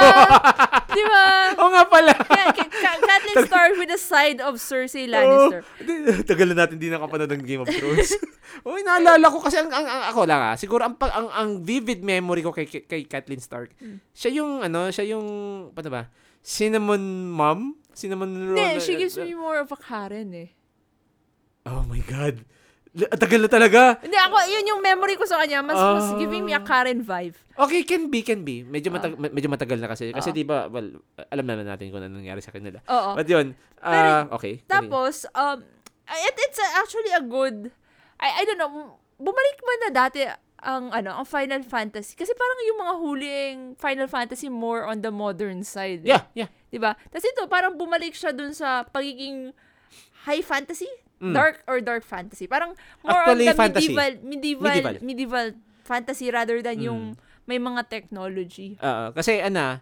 Diba? Oo nga pala. Yeah, Catelyn Stark with the side of Cersei Lannister. Oh, tagal na natin di nakapanood ng Game of Thrones. Uy, naalala ko kasi ang, ang, ang ako lang ah. Siguro ang, ang ang vivid memory ko kay kay Catelyn Stark. Mm. Siya yung ano, siya yung paano ba? Cinnamon mom? Cinnamon roll. Nee, she gives me more of a Karen eh. Oh my God. Tagal na talaga. Hindi, ako, yun yung memory ko sa kanya. Mas, uh, mas giving me a Karen vibe. Okay, can be, can be. Medyo, matag- uh, medyo matagal na kasi. Kasi uh, di ba, well, alam naman natin kung ano nangyari sa kanila. Uh, But yun, uh, pero, okay. Tapos, um, it, it's actually a good, I, I don't know, bumalik man na dati ang, ano, ang Final Fantasy. Kasi parang yung mga huling Final Fantasy more on the modern side. Yeah, eh. yeah. Diba? Tapos ito, parang bumalik siya dun sa pagiging high fantasy. Mm. Dark or dark fantasy. Parang more of the medieval, medieval, medieval medieval fantasy rather than mm. yung may mga technology. Uh, kasi ano,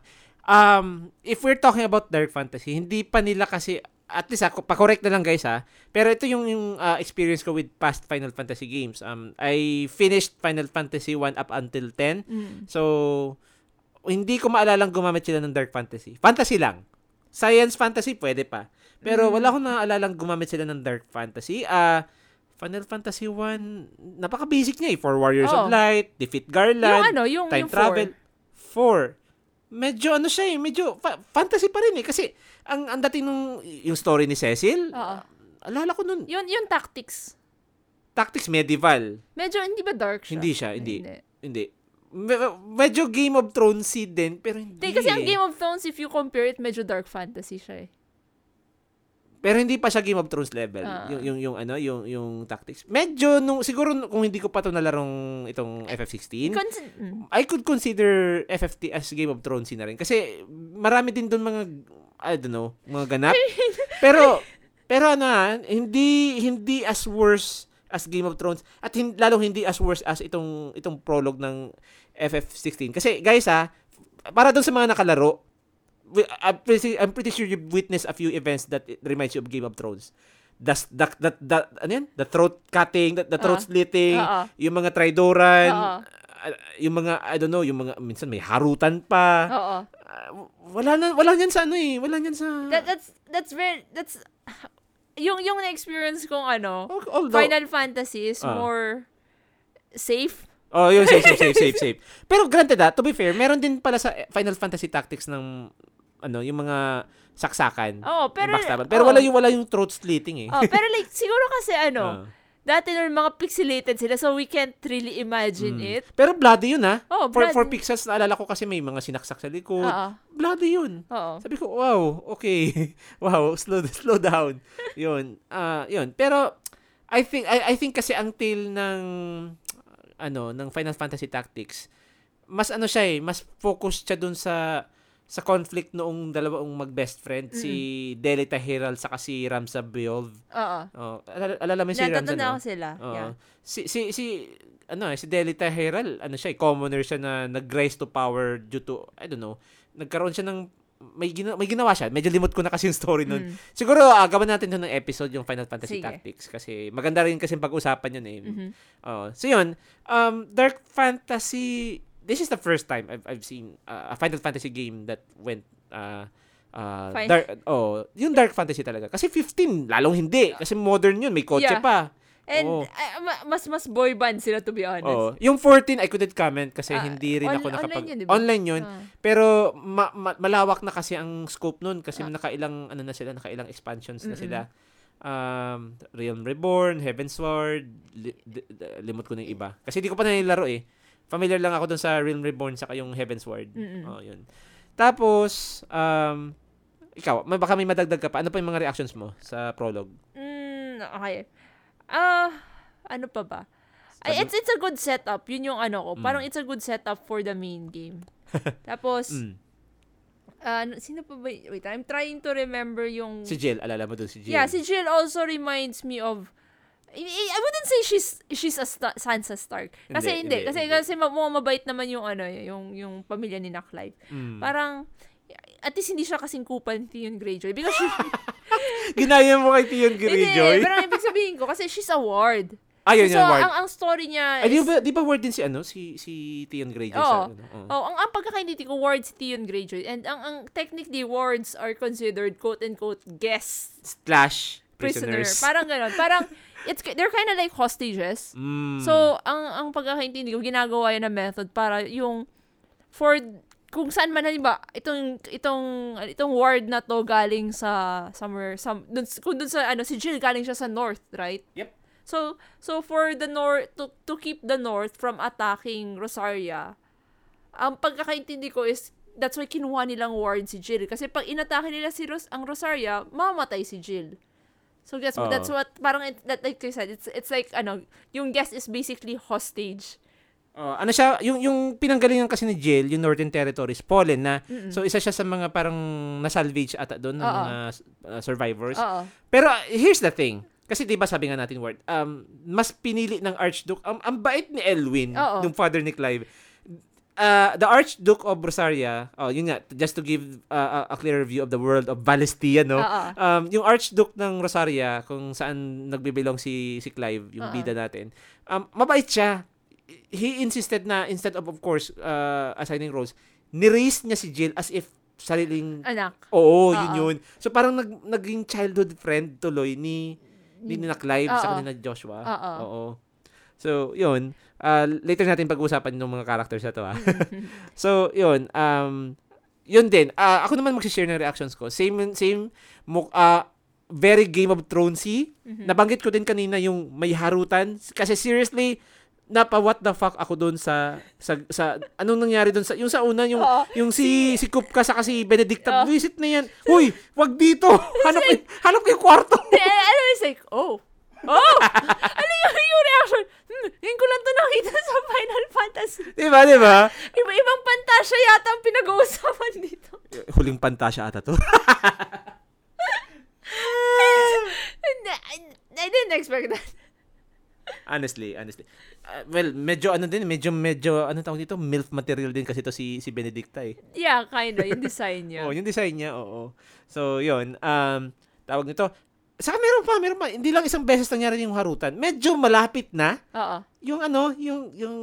um, if we're talking about dark fantasy, hindi pa nila kasi, at least ako, pa-correct na lang guys ha, pero ito yung, yung uh, experience ko with past Final Fantasy games. Um, I finished Final Fantasy one up until ten. Mm. So, hindi ko maalalang gumamit sila ng dark fantasy. Fantasy lang. Science fantasy, pwede pa. Pero wala akong naalalang gumamit sila ng dark fantasy. Uh, Final Fantasy one, napaka-basic niya eh. Four Warriors oh. of Light, Defeat Garland, yung ano, yung, Time yung Travel. Four. Medyo ano siya eh, medyo fa- fantasy pa rin eh. Kasi ang, ang dating nung yung story ni Cecil, uh, alala ko nun. Yun, yung tactics. Tactics medieval. Medyo hindi ba dark siya? Hindi siya, hindi. Hindi. hindi. Medyo Game of Thrones din, pero hindi. Kasi eh. ang Game of Thrones, if you compare it, medyo dark fantasy siya eh. Pero hindi pa siya Game of Thrones level. Uh, yung, yung yung ano, yung yung tactics. Medyo nung siguro kung hindi ko pa to nalarong itong F F sixteen, cons- I could consider F F T as Game of Thrones na rin kasi marami din doon mga I don't know, mga ganap. pero pero ano, hindi hindi as worse as Game of Thrones at hin, lalo hindi as worse as itong itong prologue ng F F sixteen. Kasi guys ah, para doon sa mga nakalaro, I'm pretty, I'm pretty sure you've witnessed a few events that reminds you of Game of Thrones. The, the, the, the, ano yan? The throat cutting, the, the throat uh, slitting, uh, uh, yung mga Tridoran, uh, uh, yung mga, I don't know, yung mga, minsan may harutan pa. Uh, uh, uh, wala na, wala yan sa ano eh, wala yan sa... That, that's, that's very, that's, yung, yung na-experience kong ano, although, Final Fantasy is uh, more safe. Oh, yun, safe, safe, safe, safe, safe. Pero granted ah, to be fair, meron din pala sa Final Fantasy Tactics ng... ano, yung mga saksakan. Oh, pero yung pero oh, wala yung wala yung throat slitting eh. Oh, pero like siguro kasi ano, oh. dati noon mga pixelated sila so we can't really imagine mm. it. Pero bloody yun ah. Oh, for, for pixels naalala ko kasi may mga sinaksak sa likod. Uh-oh. Bloody yun. Uh-oh. Sabi ko, wow, okay. wow, slow slow down. yun. Ah, uh, yun. Pero I think I I think kasi ang tale ng ano, ng Final Fantasy Tactics, mas ano siya eh, mas focused siya dun sa sa conflict noong dalawang mag-best friend, mm-hmm. si Delita Heral saka si Ramza Beov. Oo. Oh, alala, alala mo si Ramza, no? Natandaan ko sila. Oh. Yeah. Si, si, si, ano eh, si Delita Heral, ano siya, commoner siya na nag-rise to power due to, I don't know, nagkaroon siya ng, may, gina, may ginawa siya. Medyo limot ko na kasi yung story nun. Mm. Siguro, uh, gawan natin yun ng episode, yung Final Fantasy Sige. Tactics, kasi maganda rin kasi pag-usapan yun eh. Mm-hmm. Oh. So yun, um, Dark Fantasy... This is the first time I've I've seen uh, a Final Fantasy game that went uh, uh, dark. Oh, yung dark fantasy talaga. Kasi fifteen, lalong hindi. Kasi modern yun, may kotse yeah. pa. And oh. uh, mas mas boy band sila to be honest. Oh. Yung fourteen, I couldn't comment kasi uh, hindi rin on, ako nakapag... Online yun, diba? Online yun uh. Pero ma- ma- malawak na kasi ang scope nun kasi uh. nakailang, ano na sila, nakailang expansions mm-hmm. na sila. Um, Realm Reborn, Heavensward, li- d- d- limot ko ng iba. Kasi hindi ko pa nilaro eh. Familiar lang ako dun sa Realm Reborn saka yung Heavensward. Oh, yun. Tapos, um, ikaw, baka may madagdag ka pa. Ano pa yung mga reactions mo sa prologue? Mm, okay. Ah, uh, ano pa ba? Ay, it's it's a good setup. Yun yung ano ko. Mm. Parang it's a good setup for the main game. Tapos, mm. uh, sino pa ba? Wait, I'm trying to remember yung... Si Jill. Alala mo dun si Jill. Yeah, si Jill also reminds me of... I wouldn't say she's she's a sta- Sansa Stark. Kasi hindi, hindi. hindi. Kasi kasi mabait naman yung ano, yung yung pamilya ni na Clive. Mm. Parang at least hindi siya kasing kupanti yung Greyjoy because she Ginaya mo kay Tion Greyjoy. Hindi, pero ang ibig sabihin ko, kasi she's a ward. Ayun so, yung ward. Ang, ang story niya is... Ay, di, ba, di ba ward din si, ano, si, si Tion Greyjoy? Oo. Sa, ano, oh. Oh, ang, ang pagkakainiti ko, ward si Tion Greyjoy. And ang, ang technically, wards are considered quote-unquote guests. Slash prisoners. Prisoner. Parang gano'n. Parang... It's they're kind of like hostages. Mm. So, ang ang pagkakaintindi ko, ginagawa yun na method para yung for kung saan man halimbawa itong itong itong ward na to galing sa somewhere some dun, kung dun sa ano si Jill galing siya sa north, right? Yep. So, so for the north to to keep the north from attacking Rosaria. Ang pagkakaintindi ko is that's why kinuha nilang ward si Jill kasi pag inatake nila si Ros- ang Rosaria, mamatay si Jill. So that's uh, that's what parang it, that, like you said, it's it's like ano, yung guest is basically hostage. Uh, ano siya, yung yung pinanggalingan kasi ni Jill, yung Northern Territories, Poland na. Mm-mm. So isa siya sa mga parang na-salvage ata doon ng mga uh, survivors. Uh-oh. Pero uh, here's the thing. Kasi 'di ba sabi nga natin word, um mas pinili ng Archduke. Um, ang bait ni Elwin, uh-oh, yung father ni Clive. Uh, the Archduke of Rosaria, oh, yun nga, just to give uh, a clearer view of the world of Valestia, no? Uh-uh. Um, yung Archduke ng Rosaria, kung saan nagbibilong si si Clive, yung bida uh-uh. natin, um, mabait siya. He insisted na, instead of, of course, uh, assigning roles, niraise niya si Jill as if sariling... Anak. Oo, uh-uh. yun yun. So parang nag, naging childhood friend tuloy ni, ni, ni na Clive uh-uh. sa kanina Joshua. Uh-uh. Oo. So, yun. Uh, later natin pag-uusapan ng mga characters na to, ha? So, yun. Um, yun din. Uh, ako naman mag-share ng reactions ko. Same, same. Uh, very Game of Thrones-y. Mm-hmm. Nabanggit ko din kanina yung may harutan. Kasi seriously, napa-what the fuck ako doon sa, sa, sa, anong nangyari doon sa, yung sa una, yung, oh, yung si, si Kupka, saka si Benedicta, oh, visit na yan. Huy, wag dito. Hanap, like, hanap kayo kwarto. And I was like, oh. Oh! Ano yung, yung reaction? Hmm, yung ko lang ito nakita sa Final Fantasy. Diba, diba? Iba, ibang pantasya yata ang pinag-uusapan dito. Huling pantasya ata to. I, I didn't expect that. Honestly, honestly. Uh, well, medyo ano din, medyo, medyo, ano tawag dito, MILF material din kasi to si, si Benedicta eh. Yeah, kinda. Yung design niya. Oo, oh, yung design niya, oo. So, yun. Um, tawag nito, saka meron pa, meron pa. Hindi lang isang beses nangyari yung harutan. Medyo malapit na. Oo. Yung ano, yung yung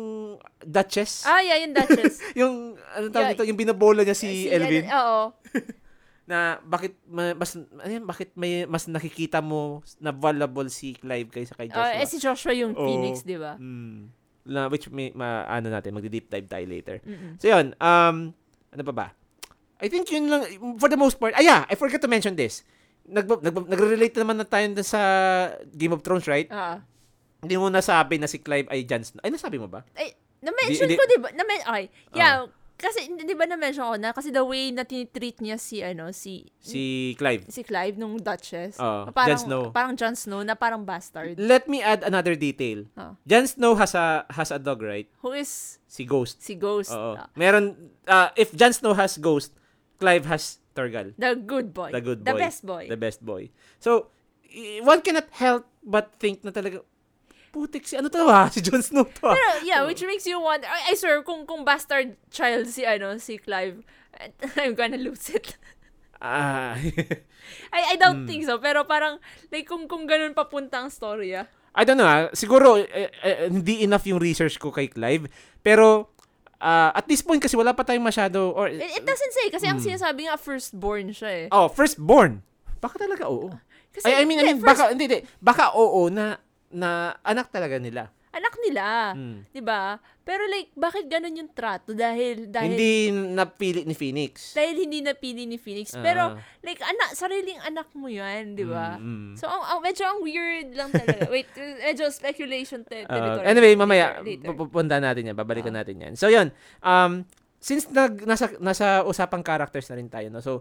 Duchess. Ah, yeah, yung Duchess. yung, ano tawag yeah. dito, yung binabola niya si, si Elwin. Oo. Na bakit mas ano yan, bakit may mas nakikita mo na valuable si Clive kaysa kay Joshua. Uh, eh si Joshua yung oh, Phoenix, 'di ba? Mm. Na which may ma, ano natin, magde-deep dive tayo later. Mm-mm. So yun, um ano pa ba? I think yun lang for the most part. Ah, yeah, I forgot to mention this. Nag nag nagre-relate naman na tayo sa Game of Thrones, right? Oo. Hindi mo nasabi na si Clive ay Jon Snow. Ay, nasabi mo ba? Ay, na-mention di, ko, di ba? Na-mention, okay. Yeah, uh, kasi di ba na-mention ko na kasi the way na tinitreat niya si ano, si si Clive. Si Clive nung Duchess. Uh, parang Jon Snow. Parang Jon Snow na parang bastard. Let me add another detail. Uh, Jon Snow has a has a dog, right? Who is si Ghost. Si Ghost. Uh, uh, meron uh, if Jon Snow has Ghost, Clive has Torgal. The good boy. The good boy. The best boy. The best boy. So, one cannot help but think na talaga, putik si, ano to ha? Si Jon Snow to ha? Pero, yeah, which makes you wonder, I swear, kung kung bastard child si, ano, si Clive, I'm gonna lose it. Ah. I I don't mm. think so, pero parang, like, kung kung ganun papunta ang story, ah. I don't know, ha? Siguro, eh, eh, hindi enough yung research ko kay Clive, pero, Uh, at this point kasi wala pa tayong masyado or it, it doesn't say kasi mm. ang sinasabi nga firstborn siya eh. Oh, firstborn. Baka talaga oo. Kasi, I, I mean, I mean first... baka hindi, hindi baka oo na na anak talaga nila. Anak nila, mm. 'di ba? Pero like bakit ganun yung trato dahil dahil hindi napili ni Phoenix. Dahil hindi napili ni Phoenix. Uh. Pero like anak sariling anak mo 'yan, 'di ba? Mm, mm. So ang, ang medyo ang weird lang talaga. Wait, medyo speculation te- territory. Uh, anyway, mamaya pupuntahan natin 'yan, babalikan uh. natin 'yan. So 'yun. Um since nag nasa nasa usapang characters na rin tayo, no. So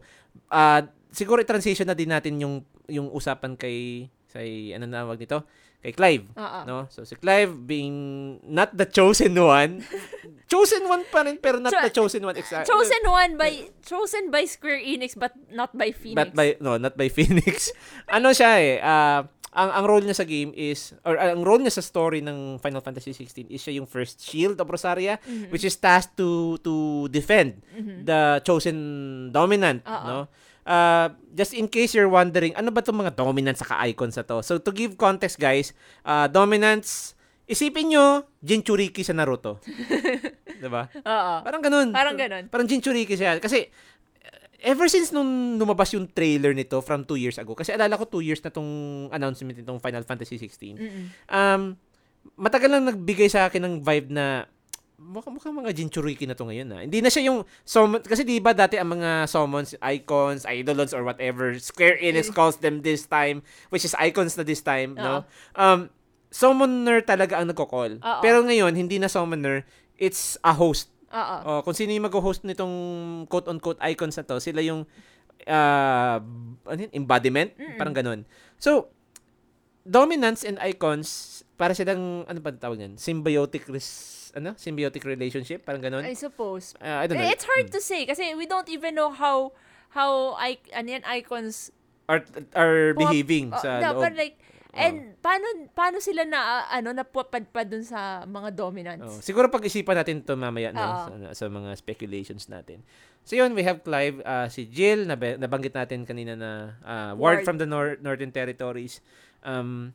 uh siguro i-transition na din natin yung yung usapan kay kay ano na wag nito kay Clive uh-uh. no so si Clive being not the chosen one chosen one pa rin pero not Cho- the chosen one exactly chosen one by chosen by Square Enix but not by Phoenix but by no not by Phoenix ano siya eh uh, ang ang role niya sa game is or uh, ang role niya sa story ng Final Fantasy sixteen is siya yung first shield of Rosaria mm-hmm. which is tasked to to defend mm-hmm. the chosen dominant uh-uh. no uh, just in case you're wondering, ano ba itong mga dominants sa ka-icons na to? So, to give context, guys, uh, dominants, isipin nyo, Jinchuriki sa Naruto. Diba? Oo. Parang ganun. Parang ganun. Parang Jinchuriki siya. Kasi, ever since nung lumabas yung trailer nito from two years ago, kasi alala ko two years na tong announcement nitong Final Fantasy sixteen, mm-mm, um, matagal lang nagbigay sa akin ng vibe na mukhang mukhang mga Jinchuriki na to ngayon. Ha. Hindi na siya yung summon, kasi di ba dati ang mga summons, icons, idolons, or whatever, Square Enix calls them this time, which is icons na this time, uh-oh, no? Um, summoner talaga ang nagko-call. Uh-oh. Pero ngayon, hindi na summoner, it's a host. Uh, kung sino yung mag-host nitong quote-unquote icons na to, sila yung uh, ano yun, embodiment, mm-mm, parang ganun. So, dominance and icons, para silang, ano pa tawag yan? Symbiotic, res, ano? Symbiotic relationship, parang ganun? I suppose. Uh, I don't know. It's hard to say kasi we don't even know how how I, ano yan, icons are are behaving uh, sa no, loob. But like, and paano paano sila na ano napapadpad doon sa mga dominants. Oh, siguro pag-isipan natin 'to mamaya, no, sa, sa mga speculations natin. So yun, we have Clive, uh, si Jill na nabanggit natin kanina na uh, ward, ward from the nor- Northern Territories. Um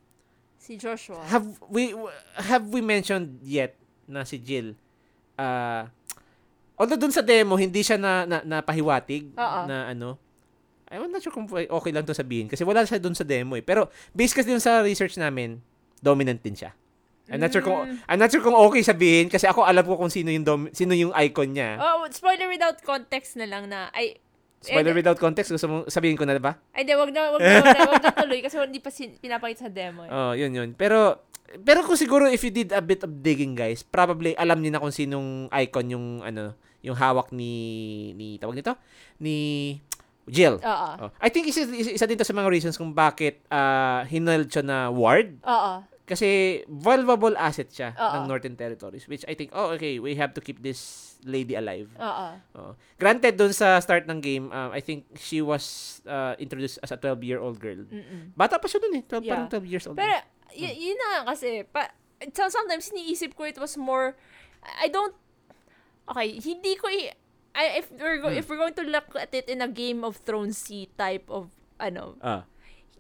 si Joshua. Have we have we mentioned yet na si Jill uh although doon sa demo hindi siya na, na napahiwatig, uh-oh, na ano. I'm not sure kung okay lang to sabihin kasi wala siya dun sa demo eh. Pero based kasi dun sa research namin, dominant din siya. I'm not sure kung I'm not sure kung okay sabihin kasi ako alam ko kung sino yung dom, sino yung icon niya. Oh, spoiler without context na lang na ay spoiler eh, without context, gusto mong sabihin ko na ba? Ay, di, wag na wag na, wag na, wag na tuloy kasi hindi pa sin, pinapakita sa demo eh. Oh, yun yun. Pero pero kung siguro if you did a bit of digging, guys, probably alam niyo na kung sinong icon yung ano, yung hawak ni ni tawag nito, ni Jill. Uh-uh. Oh. I think isa, isa din to sa mga reasons kung bakit uh, hineld siya na ward. Uh-uh. Kasi valuable asset siya, uh-uh, ng Northern Territories, which I think, oh, okay, we have to keep this lady alive. Uh-uh. Oh. Granted, dun sa start ng game, um, I think she was uh, introduced as a twelve-year-old girl. Mm-mm. Bata pa siya dun eh. twelve, yeah. Parang twelve years old. Pero, y- yun na kasi, pa- so sometimes iniisip ko it was more, I don't, okay, hindi ko i- I, if we're go- hmm. if we're going to look at it in a Game of Thrones-y type of ano, ah,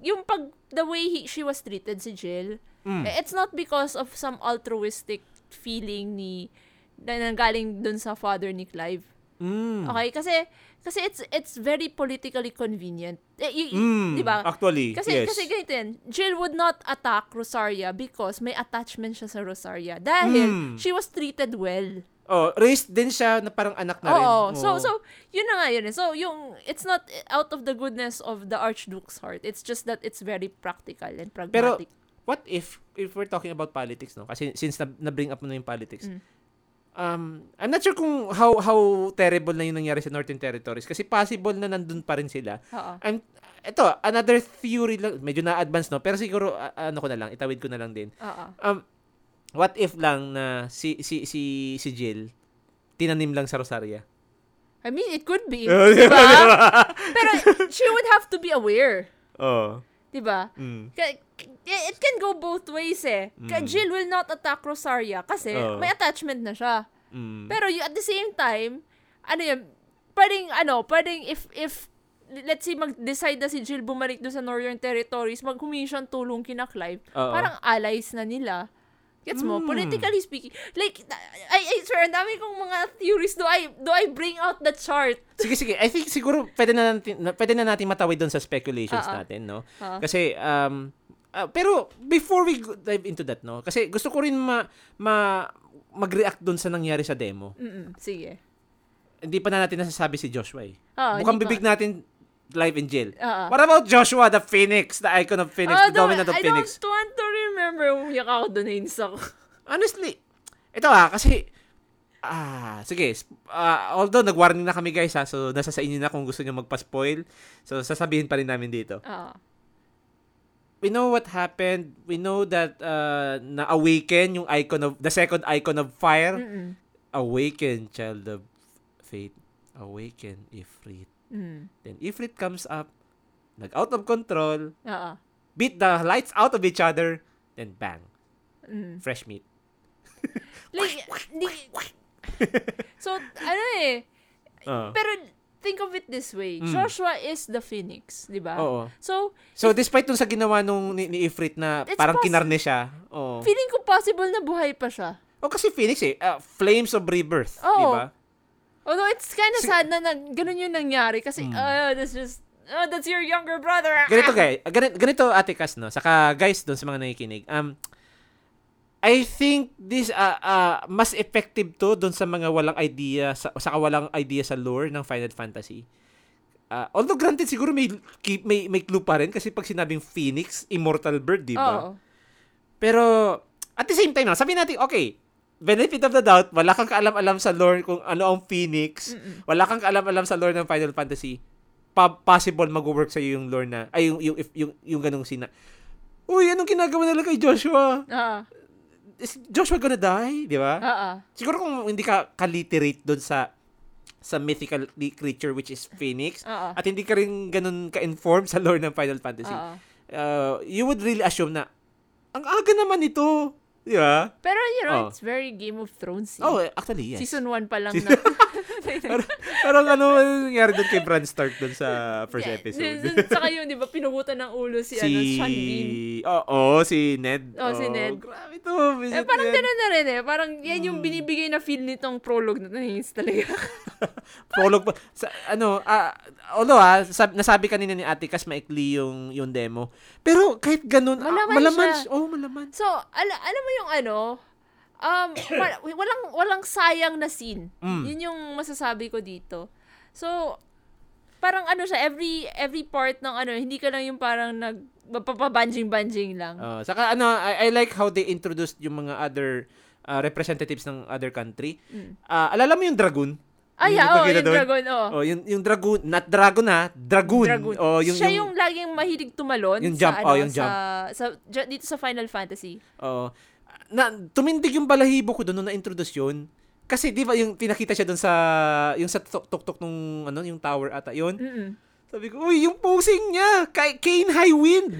yung pag the way he, she was treated si Jill, mm, it's not because of some altruistic feeling ni na nanggaling dun sa father ni Clive. Mm. Okay, kasi kasi it's it's very politically convenient. Eh, y- mm, 'di ba? Actually, kasi, yes. Kasi ganito yan, Jill would not attack Rosaria because may attachment siya sa Rosaria dahil mm. she was treated well. Oh, raised din siya na parang anak na, oo, rin. Oo. So, so, yun na nga yun. So, yung, it's not out of the goodness of the Archduke's heart. It's just that it's very practical and pragmatic. Pero, what if, if we're talking about politics, no? Kasi since na, na-bring up mo na yung politics, mm. um, I'm not sure kung how how terrible na yung nangyari sa Northern Territories kasi possible na nandun pa rin sila. And ito, another theory lang, medyo na-advance, no? Pero siguro, uh, ano ko na lang, itawid ko na lang din. Oo. Um, What if lang na si si si si Jill tinanim lang sa Rosaria? I mean, it could be. Diba? Pero she would have to be aware. Oh. Diba? Mm. It can go both ways eh. Mm. Jill will not attack Rosaria kasi oh. may attachment na siya. Mm. Pero at the same time, ano yun, pwedeng, ano, pwedeng if, if let's see, mag-decide na si Jill bumalik doon sa Northern Territories, mag-commission tulong kina Clive. Oh, parang oh. allies na nila. Gets mo? Mm. Politically speaking. Like, I, I swear, ang dami kong mga theories. Do I do I bring out the chart? Sige, sige. I think siguro pwede na natin, pwede na natin matawid doon sa speculations uh-uh. natin, no? Uh-huh. Kasi, um, uh, pero before we dive into that, no? Kasi gusto ko rin ma, ma, mag-react doon sa nangyari sa demo. Mm-mm. Sige. Hindi pa na natin nasasabi si Joshua eh. Uh, Mukhang bibig pa natin Live in Jail. Uh-huh. What about Joshua, the Phoenix, the icon of Phoenix, uh, the dominant of I Phoenix? I don't want to remember kung yak ako dun na ako. Honestly, ito ha, kasi, ah, sige, uh, although nag-warning na kami guys ha, so nasa sa inyo na kung gusto nyo magpa-spoil, so sasabihin pa rin namin dito. Uh-huh. We know what happened, we know that uh, na-awaken yung icon of, the second icon of fire. Mm-mm. Awaken, child of fate. Awaken, Ifrit. Mm. Then Ifrit comes up, nag-out of control, uh-uh. beat the lights out of each other, then bang. Mm. Fresh meat. Like, di, so, ano eh, uh. pero think of it this way. Mm. Joshua is the Phoenix, di ba? Oo. So, so if, despite dun sa ginawa nung ni, ni Ifrit na parang possi- kinarne siya, oh. feeling ko possible na buhay pa siya. Oh, kasi Phoenix eh, uh, flames of rebirth, di ba? Although it's kind of sad na, na ganun yung nangyari kasi, mm. uh, that's just, oh, that's your younger brother. Ganito, guys. Ganito, ganito Ate Cass, no? Saka, guys, dun sa mga nakikinig, um, I think this uh, uh, mas effective to doon sa mga walang idea sa saka walang idea sa lore ng Final Fantasy. Uh, although granted siguro may may may clue pa rin kasi pag sinabing Phoenix, immortal bird, di ba? Pero at the same time, sabihin natin okay, benefit of the doubt, wala kang kaalam-alam sa lore kung ano ang Phoenix, Mm-mm. wala kang kaalam-alam sa lore ng Final Fantasy. Pa- possible mag-work sa iyo yung lore na ay yung yung if, yung, yung ganung sina. Uy, anong ginagawa nila kay Joshua? Ah. Uh-huh. Is Joshua gonna die? Di ba? Uh-uh. Siguro kung hindi ka kaliterate doon sa sa mythical creature which is Phoenix uh-uh. at hindi ka rin ganun ka-inform sa lore ng Final Fantasy, uh-uh. uh, you would really assume na ang aga naman ito. Di ba? Pero you know, oh. it's very Game of Thrones. Eh. Oh, actually, yes. Season one pa lang na. Parang, parang ano nangyari doon kay Bran Stark doon sa first yeah. episode. Saka yung, di ba, pinugutan ng ulo si, si... ano, Sean Bean. Oo, oh, oh, si Ned. Oo, oh, oh, si Ned. Grabe to. Eh, parang ganun na rin eh. Parang yan yung binibigay na feel nitong prologue na nangis talaga. Prologue pa. Sa, ano, uh, although ha, sab- nasabi kanina ni Ate Cass maikli yung, yung demo. Pero kahit ganun, malaman, ah, malaman siya. Oo, oh, malaman. So, al- alam mo yung ano, Um, walang walang sayang na scene. Mm. Yun yung masasabi ko dito. So, parang ano siya, every every part ng ano, hindi ka lang yung parang nagpapabanjing-banjing lang. Uh, saka ano, I, I like how they introduced yung mga other uh, representatives ng other country. Mm. Uh, alala mo yung dragoon? Ay, yung, oh, yung dragon, oh. Oh, yung, yung dragoon, not dragon ha, dragoon. dragoon. Oh, yung, siya yung, yung laging mahilig tumalon yung jump, sa, ano, oh, yung jump. Sa, sa, dito sa Final Fantasy. Oo. Oh. Na tumindig yung balahibo ko doon nung na-introduce yun. Kasi di ba yung pinakita siya doon sa yung sa tuktok nung ano yung tower ata yun. Mm-mm. Sabi ko, uy, yung posing niya, kay Kane High Wind.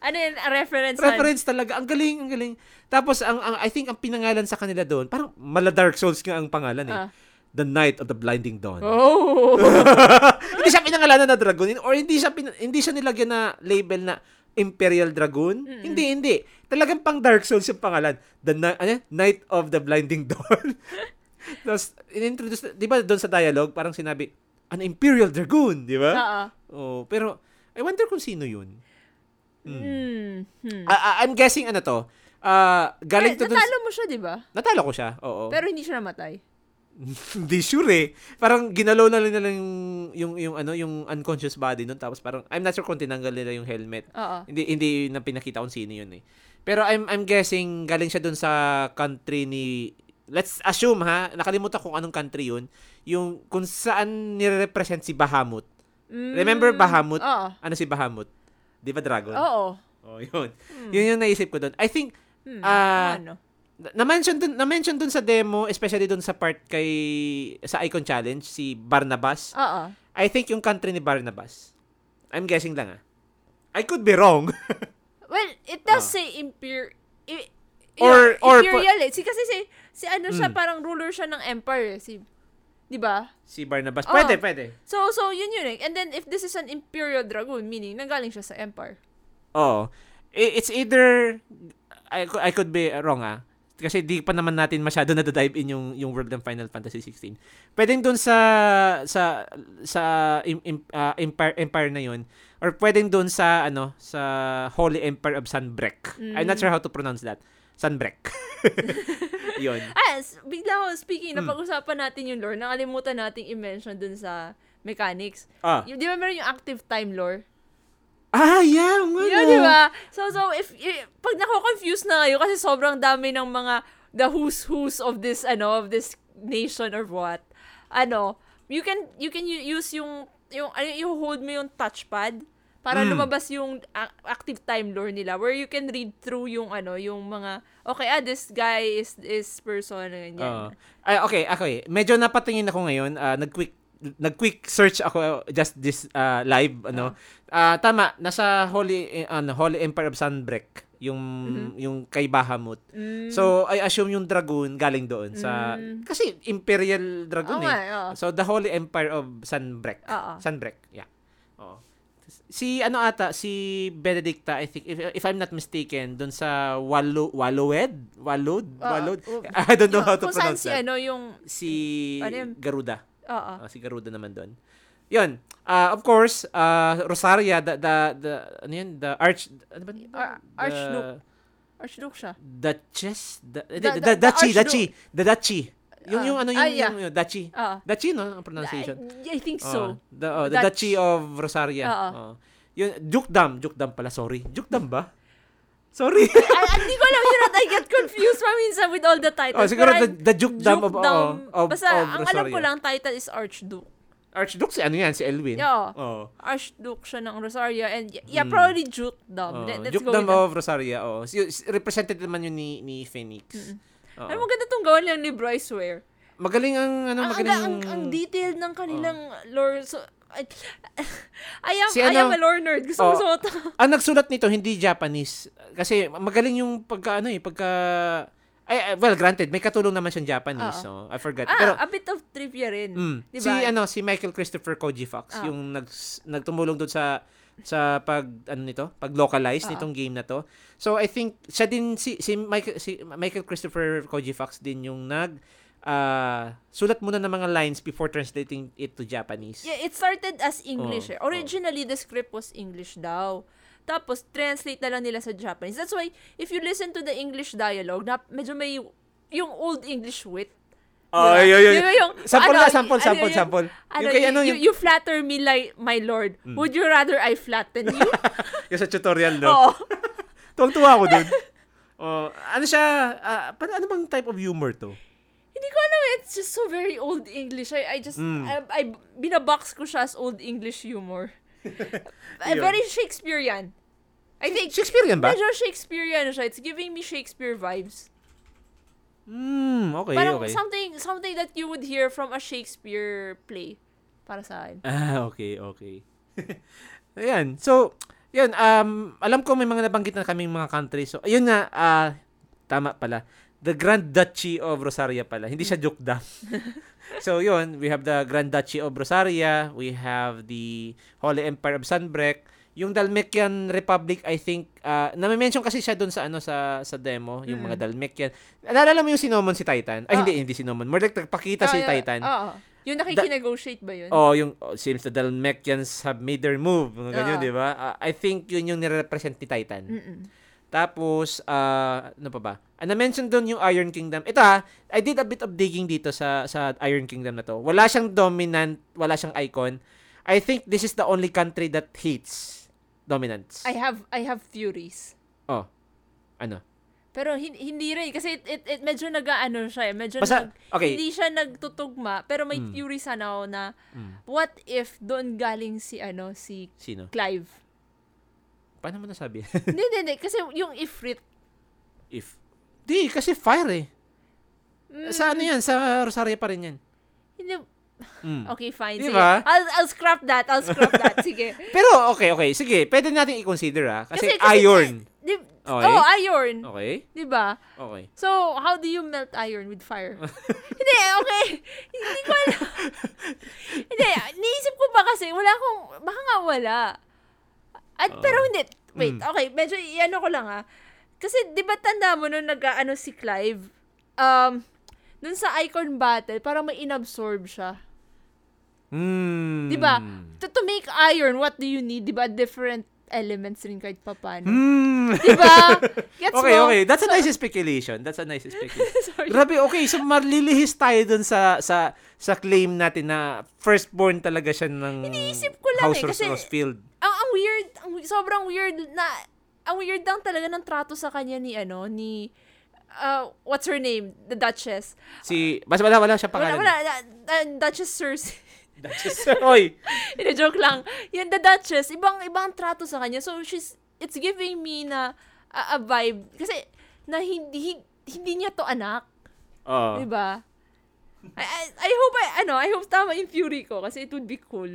Ano yun, reference reference man. Talaga. Ang galing, ang galing. Tapos ang, ang I think ang pinangalan sa kanila doon, parang mala Dark Souls nga ang pangalan eh. Ah. The Knight of the Blinding Dawn. Oh. Hindi siya pinangalanan na dragon or hindi siya pin- hindi siya nilagyan na label na Imperial Dragoon? Mm-mm. Hindi, hindi. Talagang pang Dark Souls yung pangalan. The na- ano? Knight of the Blinding Dawn. Tapos, inintroduce, di ba doon sa dialogue, parang sinabi, an Imperial Dragoon, di ba? Oo. Oh, pero, I wonder kung sino yun. Mm. Mm-hmm. Uh, uh, I'm guessing ano to. Uh, galing pero, to natalo dun, mo siya, di ba? Natalo ko siya, oo. Pero hindi siya namatay. Hindi sure eh. Parang ginalaw na lang nila yung, yung, yung, ano, yung unconscious body nun. Tapos parang, I'm not sure kung tinanggal nila yung helmet. Uh-oh. Hindi hindi na pinakita kung sino yun eh. Pero I'm I'm guessing galing siya dun sa country ni, let's assume ha, nakalimutan kung anong country yun, yung kung saan nirepresent si Bahamut. Mm. Remember Bahamut? Uh-oh. Ano si Bahamut? Di ba dragon? Oo. Oh, yun. Mm. Yun yung naisip ko dun. I think, hmm. uh, ano? Na-mention dun, na-mention dun sa demo, especially dun sa part kay, sa Icon Challenge, si Barnabas. Oo. I think yung country ni Barnabas. I'm guessing lang ah. I could be wrong. Well, it does uh. say imperial. I- or, or, imperial eh. Si, kasi si, si ano siya, mm. parang ruler siya ng empire. Si, di ba? Si Barnabas. Uh-oh. Pwede, pwede. So, so yun yun eh. And then, if this is an imperial dragoon, meaning, nanggaling siya sa empire. Oo. It's either, I, I could be wrong ah. Kasi di pa naman natin masyado na dive in yung yung world ng Final Fantasy sixteen. Pwedeng doon sa sa sa im, im, uh, empire empire na yon or pwedeng doon sa ano sa Holy Empire of Sanbreque. Mm. I'm not sure how to pronounce that. Sanbreque. Yon. Ah, bigla ho speaking, napag-usapan natin yung lore. Nakalimutan nating i-mention doon sa mechanics. Ah. Yung, di ba meron yung active time lore? Ah, yeah, mga. Yeah, di ba? So, so if, if pag nako-confuse na kayo kasi sobrang dami ng mga the who's who's of this ano, of this nation or what. Ano, you can you can use yung yung ano, you hold mo yung touchpad para mm. lumabas yung active time lore nila where you can read through yung ano, yung mga okay, ah this guy is is person ganyan. Uh, ay, okay, okay. Medyo napatingin ako ngayon, uh, nag-quick nag-quick search ako just this uh, live ano. Oh. Uh, tama, nasa Holy uh, Holy Empire of Sanbreque yung mm-hmm. yung kay Bahamut. Mm. So I assume yung dragoon galing doon sa mm. kasi Imperial dragoon oh, eh. My, oh. So the Holy Empire of Sanbreque. Uh-oh. Sanbreque. Yeah. Oo. Si ano ata si Benedicta, I think if if I'm not mistaken, doon sa Walo Walowed, Walod, Walod. Uh, I don't know yung, how to pronounce it. Si that. Ano yung si ano Garuda. Oo. Oh, si Garuda naman doon. Yun. Uh, of course, uh, Rosaria, the, the, the, ano yun? The Arch... Ano ba? Ar- Archduke. Archduke siya. Duchess? The, the, the, the, the, the Duchy, Duchy. The Duchy. Yung, uh, yung, ano, yung, uh, yeah. yung, Duchy. Uh, Duchy, no? Ang pronunciation. I, I think so. Uh, the oh, the Duchy of Rosaria. Uh, uh. Uh. Yun, Dukedom. Dukedom pala, sorry. Dukedom ba? Sorry. Hindi ko alam yun at I get confused paminsan with all the titles. Oh, siguro the, the Dukedom of, oh, of, basta, of Rosaria. Ang alam ko lang, title is Archduke. Archduke si ano yan si Elwin. Yeah. Oh. Archduke siya ng Rosaria and yeah mm. probably Dukedom. Oh. Let's Dukedom of that. Rosaria. Oh. Represented naman yun ni ni Phoenix. Oh. Ano maganda tong gawan lang ni Bryce Ware. Magaling ang ano ang, magaling ang, ang detail ng kanilang oh. lore. So I, I am si I ano, am a lore nerd. Gusto oh, mo to. Ang nagsulat nito hindi Japanese kasi magaling yung pagka ano eh pagka Ay, well, granted, may katulong naman siyang Japanese, so I forgot. Ah, pero a bit of trivia rin. Mm, diba? Si ano, si Michael Christopher Koji Fox, ah. yung nag nagtumulong doon sa sa pag ano nito, pag-localize ah. nitong game na to. So I think siya din si si Michael si Michael Christopher Koji Fox din yung nag uh, sulat muna ng mga lines before translating it to Japanese. Yeah, it started as English. Oh, eh. Originally oh. the script was English daw. Tapos, translate na lang nila sa Japanese. That's why, if you listen to the English dialogue, na medyo may yung old English wit. Oh, yun, yun. Sample na, sample, sample, sample. You flatter me like my lord. Mm. Would you rather I flatten you? Yung sa tutorial, no? Oo. Tuwang-tuwa ako dun. Oh, ano siya, uh, ano bang type of humor to? Hindi ko alam, it's just so very old English. I, I just, mm. I, I, binabox ko siya as old English humor. Very Shakespearean. I think Shakespearean ba? Medyo Shakespearean siya. It's giving me Shakespeare vibes. Hmm, okay, parang okay. something something that you would hear from a Shakespeare play para sa akin. Ah, okay, okay. Ayan. So, yun, um alam ko may mga nabanggit na kaming mga country. So, ayun nga, uh, tama pala. The Grand Duchy of Rosaria pala. Hindi siya Dukedom. So, yun. We have the Grand Duchy of Rosaria. We have the Holy Empire of Sanbreque. Yung Dalmatian Republic, I think, uh, nami-mention kasi siya doon sa ano sa sa demo, mm. yung mga Dalmatian. Naalala mo yung sinomon si Titan? Ay, oh. hindi, hindi sinomon. More like, nagpakita oh, si yeah. Titan. Oo. Oh, oh. Yung nakikinegotiate ba yun? Oh, yung oh, seems the Dalmatians have made their move. Ganyan, oh. di ba? Uh, I think yun yung nirepresent ni Titan. Mm-mm. Tapos, uh, ano pa ba? And I mentioned doon yung Iron Kingdom. Ito ha, I did a bit of digging dito sa sa Iron Kingdom na to. Wala siyang dominant, wala siyang icon. I think this is the only country that hates dominance. I have I have theories. Oh, ano? Pero hin- hindi rin. Kasi it, it, it medyo nag-ano siya eh. Medyo Basta, nag, okay. hindi siya nagtutugma. Pero may mm. theory sana ako na mm. what if doon galing si ano si Sino? Clive? Paano mo nasabi? Hindi, hindi, hindi. Kasi yung Ifrit. If? Di, kasi fire eh. Mm. Sa ano yan? Sa Rosaria pa rin yan. Hindi. Mm. Okay, fine. Diba? Sige. I'll, I'll scrap that. I'll scrap that. Sige. Pero, okay, okay. Sige. Pwede natin i-consider ah. Kasi, kasi, kasi iron. Di, di, okay. Oh, iron. Okay. Diba? Okay. So, how do you melt iron with fire? Hindi, okay. Hindi ko alam. Hindi, naisip ko pa kasi, wala akong, baka nga wala. At uh, pero hindi. Wait, mm. okay, medyo iano ko lang ha. Kasi 'di ba tanda mo nung nag-aano si Clive? Um, dun sa icon battle, parang may inabsorb siya. Mm. 'Di ba? To, to make iron, what do you need? 'Di ba different elements rin kahit papaano. Mm. 'Di ba? Gets okay, mo? Okay, that's so, a nice speculation. That's a nice speculation. Grabe, okay, so malilihis tayo dun sa sa sa claim natin na firstborn talaga siya ng Iniisip ko lang House eh, kasi Rosefield. Ang, ang weird, ang, sobrang weird na, ang weird lang talaga ng trato sa kanya ni, ano, ni, uh, what's her name? The Duchess. Si, basta wala, wala siya pangalan. Wala, wala, uh, Duchess Cersei. Duchess Cersei. Ina-joke lang. Yan, the Duchess, ibang, ibang trato sa kanya. So, she's, it's giving me na, uh, a vibe. Kasi, na hindi, hindi niya to anak. Oo. Uh. Diba? I, I I hope I ano I hope tama yung theory ko kasi it would be cool.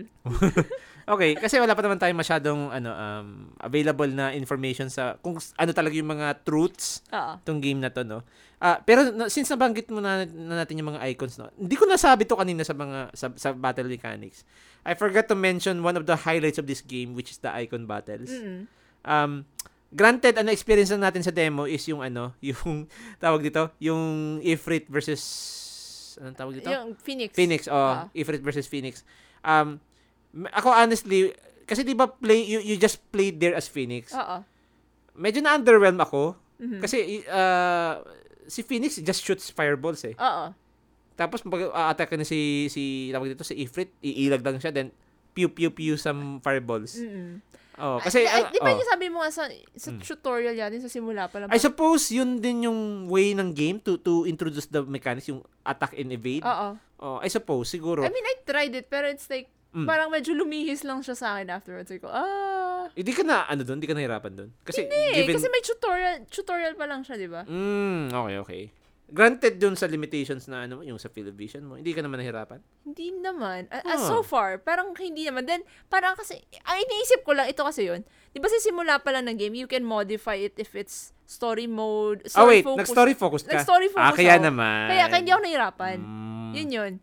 Okay, kasi wala pa naman tayong masyadong ano um available na information sa kung ano talaga yung mga truths uh-huh. tong game na to, no. Ah, uh, pero no, since nabanggit mo na, na natin yung mga icons, no. Hindi ko nasabi to kanina sa mga sa, sa battle mechanics. I forgot to mention one of the highlights of this game, which is the icon battles. Mm-hmm. Um Granted, ano experience na natin sa demo is yung ano, yung tawag dito, yung Ifrit versus anong tawag dito? Yung Phoenix. Phoenix, oh, uh-huh. Ifrit versus Phoenix. Um Ako honestly, kasi di ba play, you, you just played there as Phoenix. Oo. Medyo na-underwhelm ako. Mm-hmm. Kasi uh, si Phoenix just shoots fireballs eh. Oo. Tapos mag-attack na si, si, tawag dito, si Ifrit, iilag lang siya, then pew pew pew some fireballs. Mm-hmm. Oh, kasi ay, uh, di ba oh. yung sabi mo nga sa, sa mm. tutorial yan, sa simula pa lang. I suppose yun din yung way ng game to to introduce the mechanics, yung attack and evade. Oo. Oh, I suppose, siguro. I mean, I tried it, pero it's like, Mm. parang medyo lumihis lang siya sa akin afterwards. Like, ah... Hindi eh, ka na, ano doon? Hindi ka nahirapan doon? Kasi hindi, given... kasi may tutorial tutorial pa lang siya, di ba? Mm, okay, okay. Granted doon sa limitations na ano, yung sa field of vision mo, hindi ka naman nahirapan? Hindi naman. Uh, huh. So far, parang hindi naman. Then, parang kasi, ang iniisip ko lang, ito kasi yun, di ba sa simula pa lang ng game, you can modify it if it's story mode, story oh, wait, focus. Nag-story focus ka? Nag-story focus ah, kaya ako. naman. Kaya, kaya hindi ako nahirapan. Mm. Yun yun.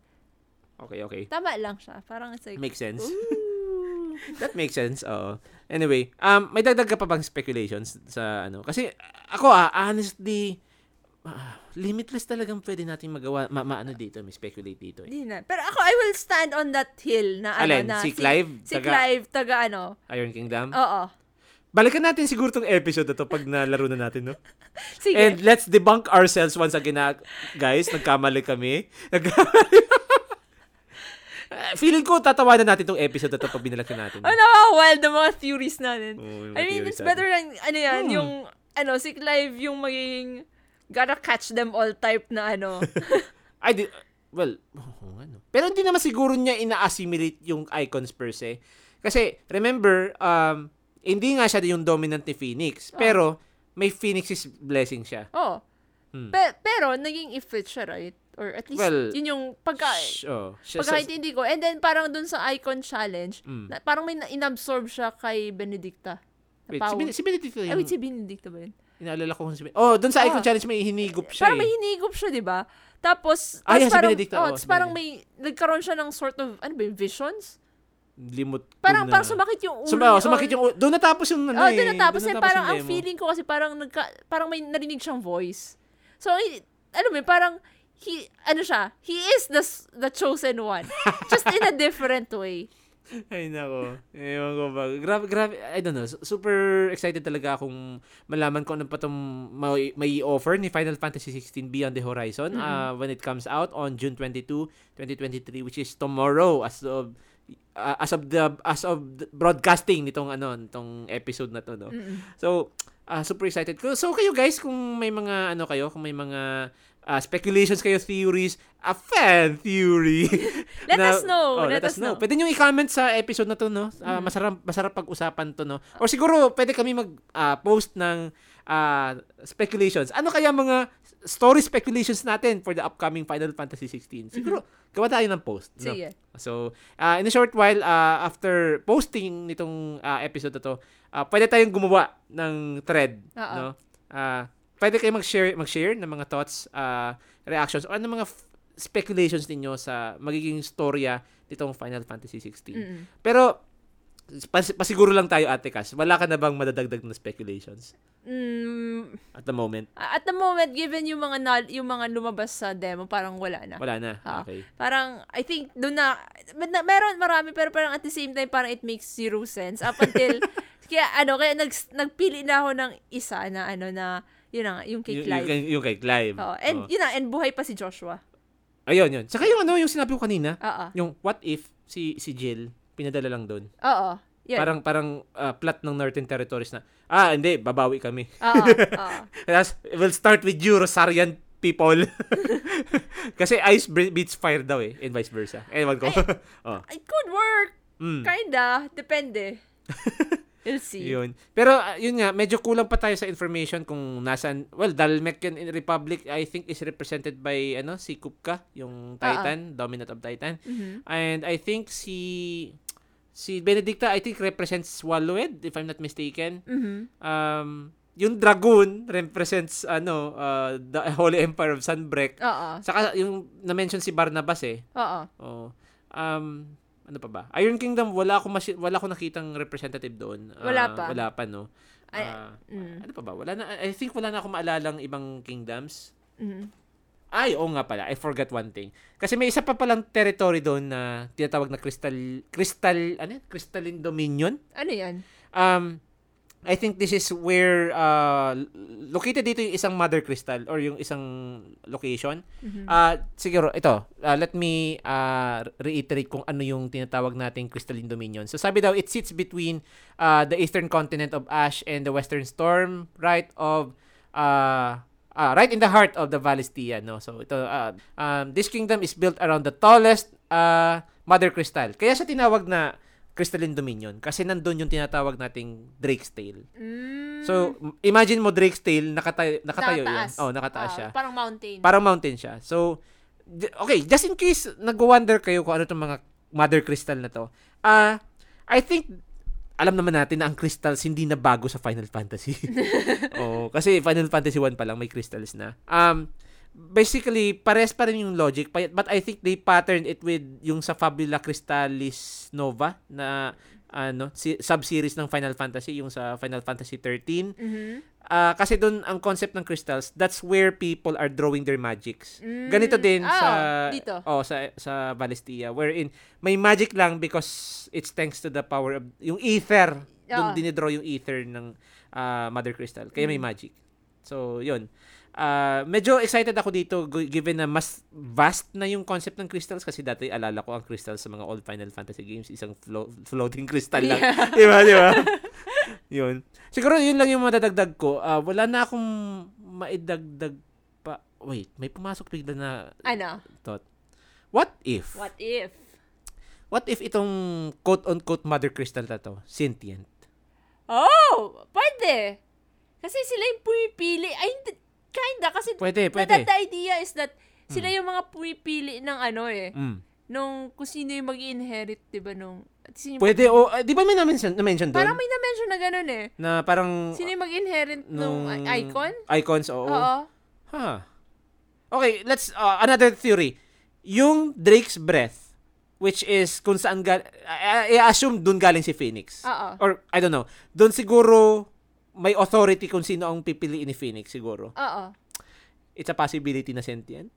Okay, okay. Tama lang siya. Parang it's like... Makes sense. That makes sense, oo. Anyway, um, may dagdag ka pa bang speculations sa ano? Kasi ako, ah, honestly, ah, limitless talagang pwede natin magawa, ma- maano dito, may speculate dito. Eh. Di na. Pero ako, I will stand on that hill na Alin, ano na... Si Clive? Si, taga, si Clive, taga ano? Iron Kingdom? Oo. Balikan natin siguro tong episode na to pag nalaro na natin, no? Sige. And let's debunk ourselves once again, na, guys. Nagkamali kami. Nagkamali Uh, feeling ko tatawanan natin tong episode na ito pag binalagyan natin. Oh, nakaka-wild ang mga theories natin. Oh, I mean, it's better lang, ano yan, hmm. yung, ano, si Clive, yung magiging gotta catch them all type na ano. I did, well, oh, ano. Pero hindi naman siguro niya ina-assimilate yung icons per se. Kasi, remember, um, hindi nga siya yung dominant ni Phoenix, oh. pero may Phoenix's blessing siya. Oo. Oh. Hmm. Pe- pero, naging effort siya, right? Or at least, well, yun yung pagka, sh- oh, sh- pagkaintindi ko. And then, parang dun sa icon challenge, mm. na, parang may inabsorb siya kay Benedicta. Wait, si, ben- si Benedicta yun? Ay, wait, si Benedicta ba yun? Inaalala ko kung si Benedicta. Oh, dun sa oh. icon challenge, may hinigup siya. Parang eh. may hinigup siya, di ba? Tapos, ah, yeah, parang, si oh, oh, parang may, nagkaroon siya ng sort of, ano ba yung visions? Limot parang na. Parang sumakit yung ulo. Suma, oh, sumakit yung ulo. Doon natapos yung ano oh, eh. Doon natapos. Doon natapos eh, parang ang feeling ko kasi parang, nagka, parang may narinig siyang voice. So, ano ba, parang, He, ano siya? He is the the chosen one. Just in a different way. Ay, nako. Ewan ko ba. Grabe, grabe. I don't know. Super excited talaga akong malaman ko anong patong may, may offer ni Final Fantasy sixteen Beyond the Horizon mm-hmm. uh, when it comes out on June twenty-second, twenty twenty-three, which is tomorrow as of uh, as of the as of the broadcasting nitong ano, nitong episode na to, no. Mm-hmm. So, uh, super excited ko. So, kayo guys, kung may mga ano kayo, kung may mga Uh, speculations kayo, theories, a fan theory. let na, us know. Oh, let, let us know. know. Pwede nyo i-comment sa episode na to, no? Uh, mm. Masarap, masarap pag-usapan to, no? Or siguro, pwede kami mag-post uh, ng uh, speculations. Ano kaya mga story speculations natin for the upcoming Final Fantasy sixteen? Siguro, mm-hmm. gawa tayo ng post. No? Sige. So, uh, in a short while, uh, after posting nitong uh, episode na to, uh, pwede tayong gumawa ng thread. Uh-oh. No? Ah, uh, Pwede kayo mag-share, mag-share ng mga thoughts, uh, reactions, o anong mga f- speculations ninyo sa magiging storya nitong Final Fantasy sixteen. Mm-hmm. Pero, pas- pasiguro lang tayo, Ate Cass, wala ka na bang madadagdag na speculations? Mm, at the moment? At the moment, given yung mga na- yung mga lumabas sa demo, parang wala na. Wala na, ha? Okay. Parang, I think, doon na, meron marami, pero parang at the same time, parang it makes zero sense. Up until, kaya ano, kaya nag- nagpili na ako ng isa na ano na, yun na nga, yung kay Clive. Y- yung kay Clive. Oh, and oh. yun na, and buhay pa si Joshua. Ayun, yun. Saka yung ano, yung sinabi ko kanina, uh-oh. Yung what if si si Jill, pinadala lang doon. Oo. Parang, parang uh, plot ng Northern Territories na, ah, hindi, babawi kami. Oo. We'll start with you, Rosarian people. Kasi ice beats fire daw eh, and vice versa. Anyone ko. Ay, oh. It could work. Mm. Kinda. Depende. We'll see. Yun. Pero, uh, yun nga, medyo kulang pa tayo sa information kung nasan. Well, Dalmekian Republic, I think, is represented by, ano, si Kupka, yung Titan, uh-uh. Dominant of Titan. Mm-hmm. And I think si si Benedicta, I think, represents Walloed, if I'm not mistaken. Mm-hmm. Um, yung Dragoon represents, ano, uh, the Holy Empire of Sanbreque. Oo. Saka, yung na-mention si Barnabas, eh. Oo. Oh. Um, ano pa ba? Iron Kingdom, wala akong, mas- wala akong nakitang representative doon. Uh, wala pa. Wala pa, no? Uh, I, mm. Ano pa ba? Wala na, I think wala na akong maalalang ibang kingdoms. Mm-hmm. Ay, oo nga pala. I forgot one thing. Kasi may isa pa palang territory doon na tinatawag na Crystal, Crystal, ano yan? Crystalline Dominion. Ano yan? Um, I think this is where uh, located dito yung isang mother crystal or yung isang location. Mm-hmm. Uh, siguro, ito, uh, let me uh, reiterate kung ano yung tinatawag nating Crystalline Dominion. So sabi daw, it sits between uh, the eastern continent of Ash and the western storm, right of uh, uh, right in the heart of the Valestia. No? So ito, uh, um, this kingdom is built around the tallest uh, mother crystal. Kaya siya tinawag na Crystalline Dominion kasi nandun yung tinatawag nating Drake's Tail. Mm. So, imagine mo Drake's Tail, nakatayo, nakatayo yun. Oh, nakataas uh, siya. Parang mountain. Parang mountain siya. So, okay, just in case nag-wonder kayo kung ano itong mga mother crystal na to, uh, I think, alam naman natin na ang crystals hindi na bago sa Final Fantasy. Oh, kasi Final Fantasy one pa lang may crystals na. Um, basically, pares pa rin yung logic, but I think they patterned it with yung sa Fabula Crystallis Nova na ano, si- sub-series ng Final Fantasy, yung sa Final Fantasy thirteen. Mm-hmm. Uh, kasi doon ang concept ng crystals, that's where people are drawing their magics. Mm-hmm. Ganito din oh, sa dito. Oh, sa sa Valestia, wherein may magic lang because it's thanks to the power of yung ether. Oh. Doon dinidraw yung ether ng uh, Mother Crystal. Kaya may mm-hmm. magic. So, yun. Uh, medyo excited ako dito given na mas vast na yung concept ng crystals kasi dati alala ko ang crystals sa mga old Final Fantasy games isang flo- floating crystal lang. Yeah. Diba? Diba? Yun. Siguro yun lang yung matadagdag ko. Uh, wala na akong maidagdag pa. Wait, may pumasok bigla na ano? Thought. What if? What if? What if itong quote-unquote mother crystal na to? Sentient. Oh! Pwede! Kasi sila yung pumipili. Ay, hindi. Kinda, kasi pwede, pwede. The idea is that sila yung mga pumipili ng ano eh, mm. nung kung sino yung mag-inherit, diba nung, sino pwede, o, uh, diba may na-mention, na-mention doon? Parang may na-mention na ganun eh. Na parang, sino yung mag-inherit nung, nung icon? Icons, oo. Oo. Huh. Okay, let's, uh, another theory. Yung Drake's Breath, which is kung saan, ga- I-, I assume dun galing si Phoenix. Oo. Or, I don't know, dun siguro, may authority kung sino ang pipiliin ni Phoenix siguro. Oo. It's a possibility na sentient. I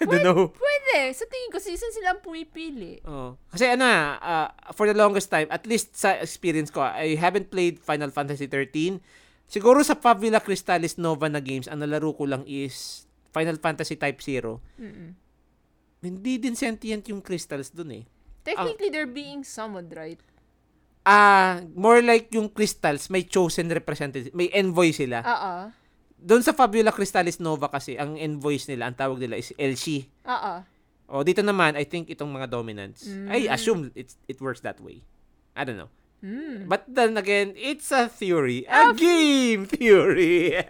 don't pwede, know. Pwede. Sa tingin ko, saan sila ang pumipili? Oo. Kasi ano, uh, for the longest time, at least sa experience ko, I haven't played Final Fantasy thirteen. Siguro sa Fabula Crystallis Nova na games, ang nalaro ko lang is Final Fantasy Type zero. Mm-mm. Hindi din sentient yung crystals dun eh. Technically, uh, they're being summoned, right? Ah, uh, more like yung crystals, may chosen representative, may envoy sila. Oo. Doon sa Fabula Crystallis Nova kasi, ang envoys nila, ang tawag nila is Elshi. Oo. O, dito naman, I think itong mga dominants. Mm. I assume it's, it works that way. I don't know. Mm. But then again, it's a theory. A oh, game theory!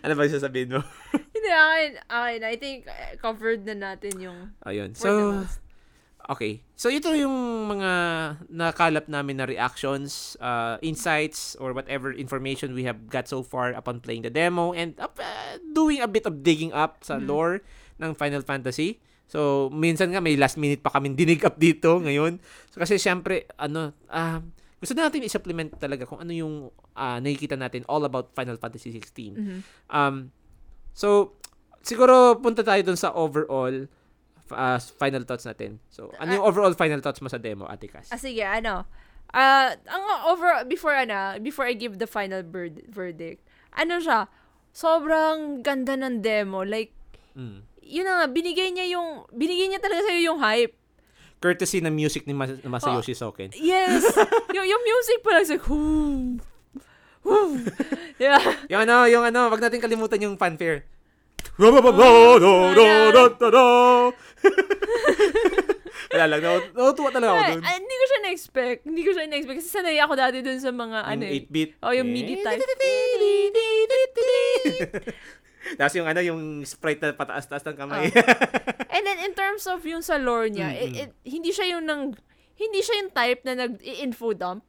Ano ba yung sasabihin mo? Hindi, akin, akin, I think covered na natin yung... Ayun. So... Okay. So, ito yung mga nakalap namin na reactions, uh, insights, or whatever information we have got so far upon playing the demo and uh, doing a bit of digging up sa lore mm-hmm. ng Final Fantasy. So, minsan nga may last minute pa kami dinig up dito ngayon. So, kasi syempre, ano, uh, gusto natin i-supplement talaga kung ano yung uh, nakikita natin all about Final Fantasy sixteen. Mm-hmm. Um, so, siguro punta tayo dun sa overall Uh, final thoughts natin. So, ano yung uh, overall final thoughts mo sa demo, Ate Cass? Ah, sige, ano? Uh, ang overall, before, ano, before I give the final bird, verdict, ano siya, sobrang ganda ng demo. Like, mm. yun na nga, binigay niya yung, binigay niya talaga sa'yo yung hype. Courtesy ng music ni Mas- Masayoshi oh, Soken. Yes! yung, yung music pala, it's like, whoo, whoo. Yeah. Yung ano, yung ano, wag natin kalimutan yung fanfare. Wala lang, natutuwa talaga ako dun. Hindi ko siya na-expect. Hindi ko siya na-expect. Kasi sanay ako dati dun sa mga ano eh. Yung eight-bit. O, yung midi type. Tapos yung ano, yung sprite na pataas-taas ng kamay. And then, in terms of yung sa lore niya, hindi siya yung nang hindi siya yung type na nag-info dump.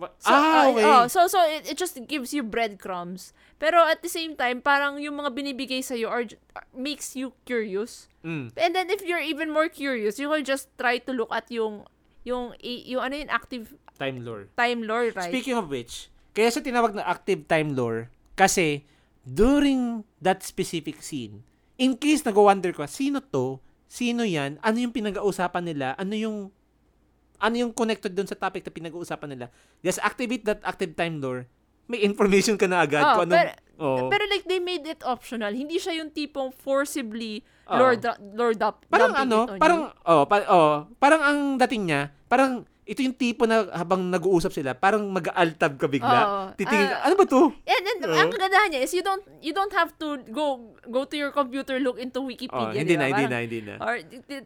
So, ah, okay. Uh, oh, so so it, it just gives you breadcrumbs. Pero at the same time, parang yung mga binibigay sa'yo are, are, makes you curious. Mm. And then if you're even more curious, you can just try to look at yung yung yung ano yung active time lore. Time lore, right? Speaking of which, kaya sa tinawag na active time lore kasi during that specific scene, in case nag-wonder ko, sino to? Sino yan? Ano yung pinag-uusapan nila? Ano yung ano yung connected doon sa topic na pinag-uusapan nila. Just activate that active time lore. May information ka na agad. Oh, anong, pero, oh. pero like, they made it optional. Hindi siya yung tipong forcibly oh. lore, lore dump. Parang ano, parang, oh, par- oh, parang ang dating niya, parang ito yung tipo na habang nag-uusap sila, parang mag-altab ka bigla. Oh, titingin, uh, ano ba to? And, and oh. ang kagandahan niya is you don't you don't have to go go to your computer, look into Wikipedia. Oh, hindi diba? na, hindi parang, na, hindi na. Or,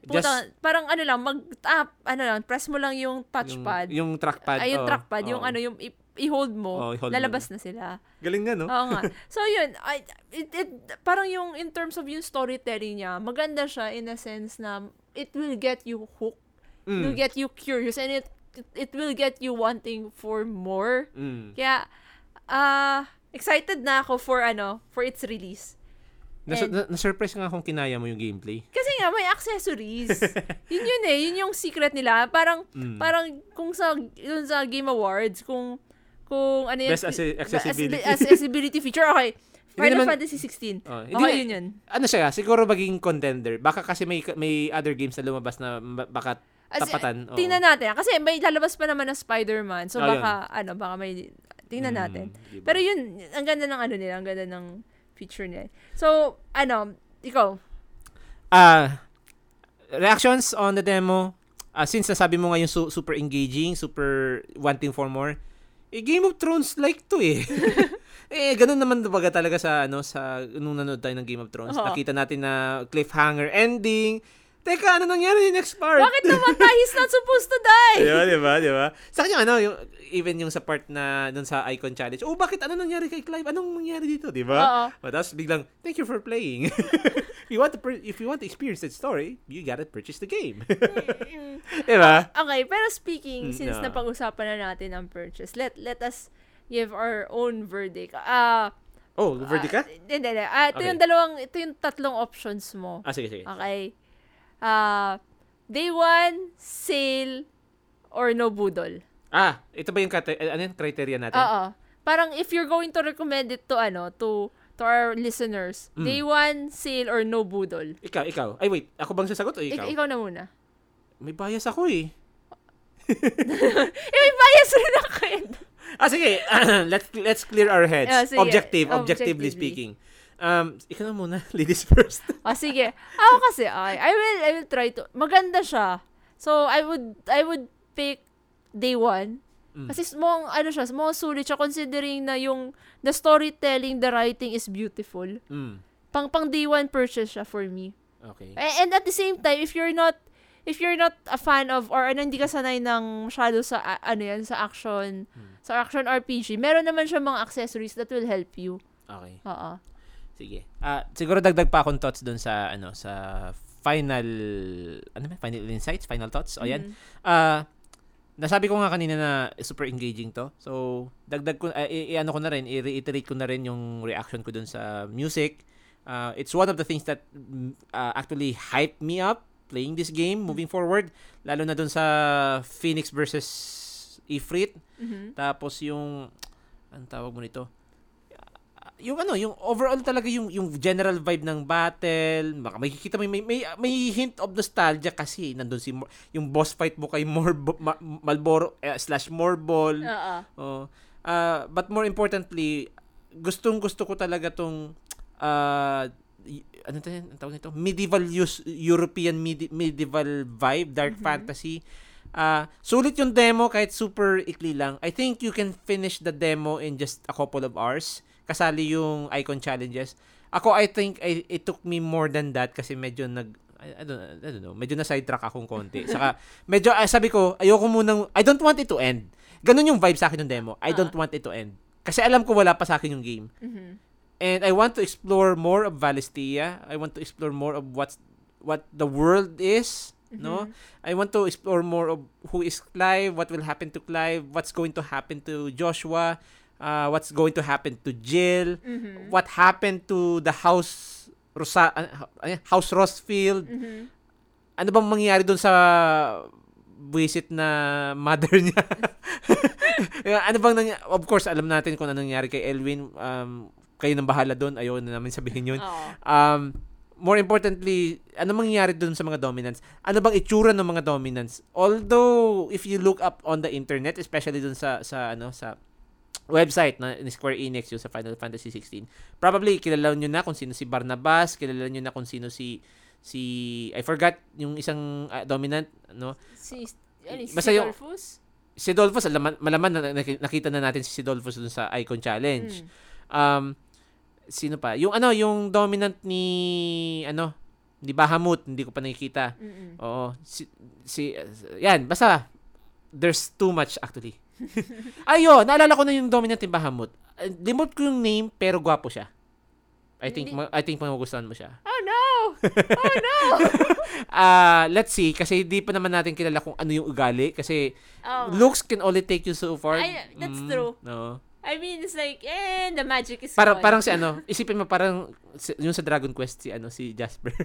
puta, Just, parang ano lang, mag-tap, ano lang, press mo lang yung touchpad. Yung, yung trackpad. Ay, yung oh, trackpad, oh. yung ano, yung i- i-hold mo, oh, i-hold lalabas mo na. na sila. Galing nga, no? Oo nga. So, yun, I, it, it, parang yung, in terms of yung storytelling niya, maganda siya in a sense na it will get you hooked. Mm. It will get you curious and it it will get you wanting for more. Mm. Kaya, uh, excited na ako for, ano, for its release. Nas- na- na-surprise nga kung kinaya mo yung gameplay. Kasi nga, may accessories. Yun yun eh. Yun yung secret nila. Parang, mm. parang kung sa, yun sa Game Awards, kung, kung ano yun. Best ac- accessibility. Accessibility feature. Okay. Final Fantasy sixteen. Oh, okay, na, yun yun. Ano siya? Siguro magiging contender. Baka kasi may may other games na lumabas na baka tapatan. As, tingnan oh. natin. Kasi may lalabas pa naman na Spider-Man. So oh, baka, yun. ano, baka may... Tingnan mm, natin. Diba? Pero yun, ang ganda ng ano nila. Ang ganda ng feature nila. So, ano, ikaw? Uh, reactions on the demo. Uh, since nasabi mo ngayon su- super engaging, super wanting for more. Eh, Game of Thrones like to eh. Eh, ganun naman baga talaga sa, ano, sa, nung nanood tayo ng Game of Thrones, uh-huh. nakita natin na cliffhanger ending. Teka, ano nangyari yung next part? Bakit namatay? He's not supposed to die! Diba, diba, diba? Sa kanya, ano, yung, even yung sa part na, dun sa Icon Challenge, oh, bakit, ano nangyari kay Clive? Anong nangyari dito, diba? Uh-huh. Tapos biglang, thank you for playing. If you want to, per- if you want to experience that story, you gotta purchase the game. Diba? Uh, okay, pero speaking, since no. napag-usapan na natin ang purchase, let let us give our own verdict. Ah. Uh, oh, the verdict ah? Hindi, hindi. Ah, ito okay. yung dalawang, ito yung tatlong options mo. Ah, sige, sige. Okay. Ah, uh, day one, sale, or no budol. Ah, ito ba yung, ano yung criteria natin? Oo. Parang if you're going to recommend it to, ano, to, to our listeners, mm. day one, sale, or no budol. Ikaw, ikaw. Ay, wait. Ako bang sasagot o ikaw? Ik- ikaw na muna. May bias ako eh. eh, may bias rin ako eh. Ah, sige. let's let's clear our heads. Oh, Objective, objectively speaking. Um, ikaw na muna. Ladies first. Ah, sige. Ako kasi, okay, I will I will try to. Maganda siya. So, I would I would pick day one. Mm. Kasi small, ano siya, small sulit siya considering na yung the storytelling, the writing is beautiful. Mm. Pang pang day one purchase siya for me. Okay. And, and at the same time, if you're not If you're not a fan of or ano, hindi ka sanay ng shadow sa uh, ano yan sa action, hmm. sa action R P G, meron naman siyang mga accessories that will help you. Okay. Oo. Sige. Ah, uh, siguro dagdag pa akong thoughts doon sa ano sa final ano ba? Final insights, final thoughts. O yan. Ah, hmm. uh, nasabi ko nga kanina na super engaging to. So, dagdag ko uh, i-ano ko na rin, i-reiterate ko na rin yung reaction ko doon sa music. Uh, it's one of the things that uh, actually hyped me up playing this game moving forward, lalo na dun sa Phoenix versus Ifrit. Mm-hmm. Tapos yung ang tawag mo nito, yung ano, yung overall talaga yung yung general vibe ng battle, baka makikita may, may may may hint of nostalgia kasi nandun si yung boss fight mo kay Morbo, Ma, Malboro eh, slash Morbol. Uh-uh. Oh, uh, but more importantly, gustong gusto ko talaga tong uh, Y- ano tayo, ang tawag nito? Medieval use, European medi- medieval vibe, dark mm-hmm. fantasy. Uh, sulit yung demo kahit super ikli lang. I think you can finish the demo in just a couple of hours. Kasali yung icon challenges. Ako, I think I, it took me more than that kasi medyo nag, I, I, don't, I don't know, medyo na sidetrack akong konti. Saka, medyo, uh, sabi ko, ayoko munang, I don't want it to end. Ganun yung vibe sa akin ng demo. I don't want it to end. Kasi alam ko wala pa sa akin yung game. Mm-hmm. And I want to explore more of Valestia. I want to explore more of what's, what the world is. no? Mm-hmm. I want to explore more of who is Clive, what will happen to Clive, what's going to happen to Joshua, uh, what's going to happen to Jill, mm-hmm. what happened to the House Rosa uh, House Rosefield. Mm-hmm. Ano bang mangyayari doon sa visit na mother niya? Ano bang nangy- of course alam natin kung ano nangyari kay Elwin, um kayo nang bahala doon, ayaw na namin sabihin yun. Oh. Um more importantly, ano mangyayari doon sa mga dominants? Ano bang itsura ng mga dominants? Although if you look up on the internet, especially doon sa sa ano sa website na ni Square Enix yung sa Final Fantasy sixteen, probably kilala niyo na kung sino si Barnabas, kilala niyo na kung sino si si I forgot yung isang uh, dominant, no? Si ano, si Dolphus? Si Dolphus, alaman, malaman na nakita na natin si Dolphus dun sa Icon Challenge. Mm. Um sino pa? Yung ano, yung dominant ni ano, ni Bahamut, hindi ko pa nakikita. Mm-mm. Oo, si si uh, yan, basta there's too much actually. Ayun, naalala ko na yung dominant ni Bahamut. Uh, Limot ko yung name pero gwapo siya. I think hindi. I think magugustuhan mo siya. Oh no. Oh no. Ah, uh, let's see kasi hindi pa naman natin kilala kung ano yung ugali kasi oh. Looks can only take you so far. I, that's mm, true. No. I mean, it's like, eh, the magic is parang, parang si ano, isipin mo, parang yung sa Dragon Quest, si ano, si Jasper.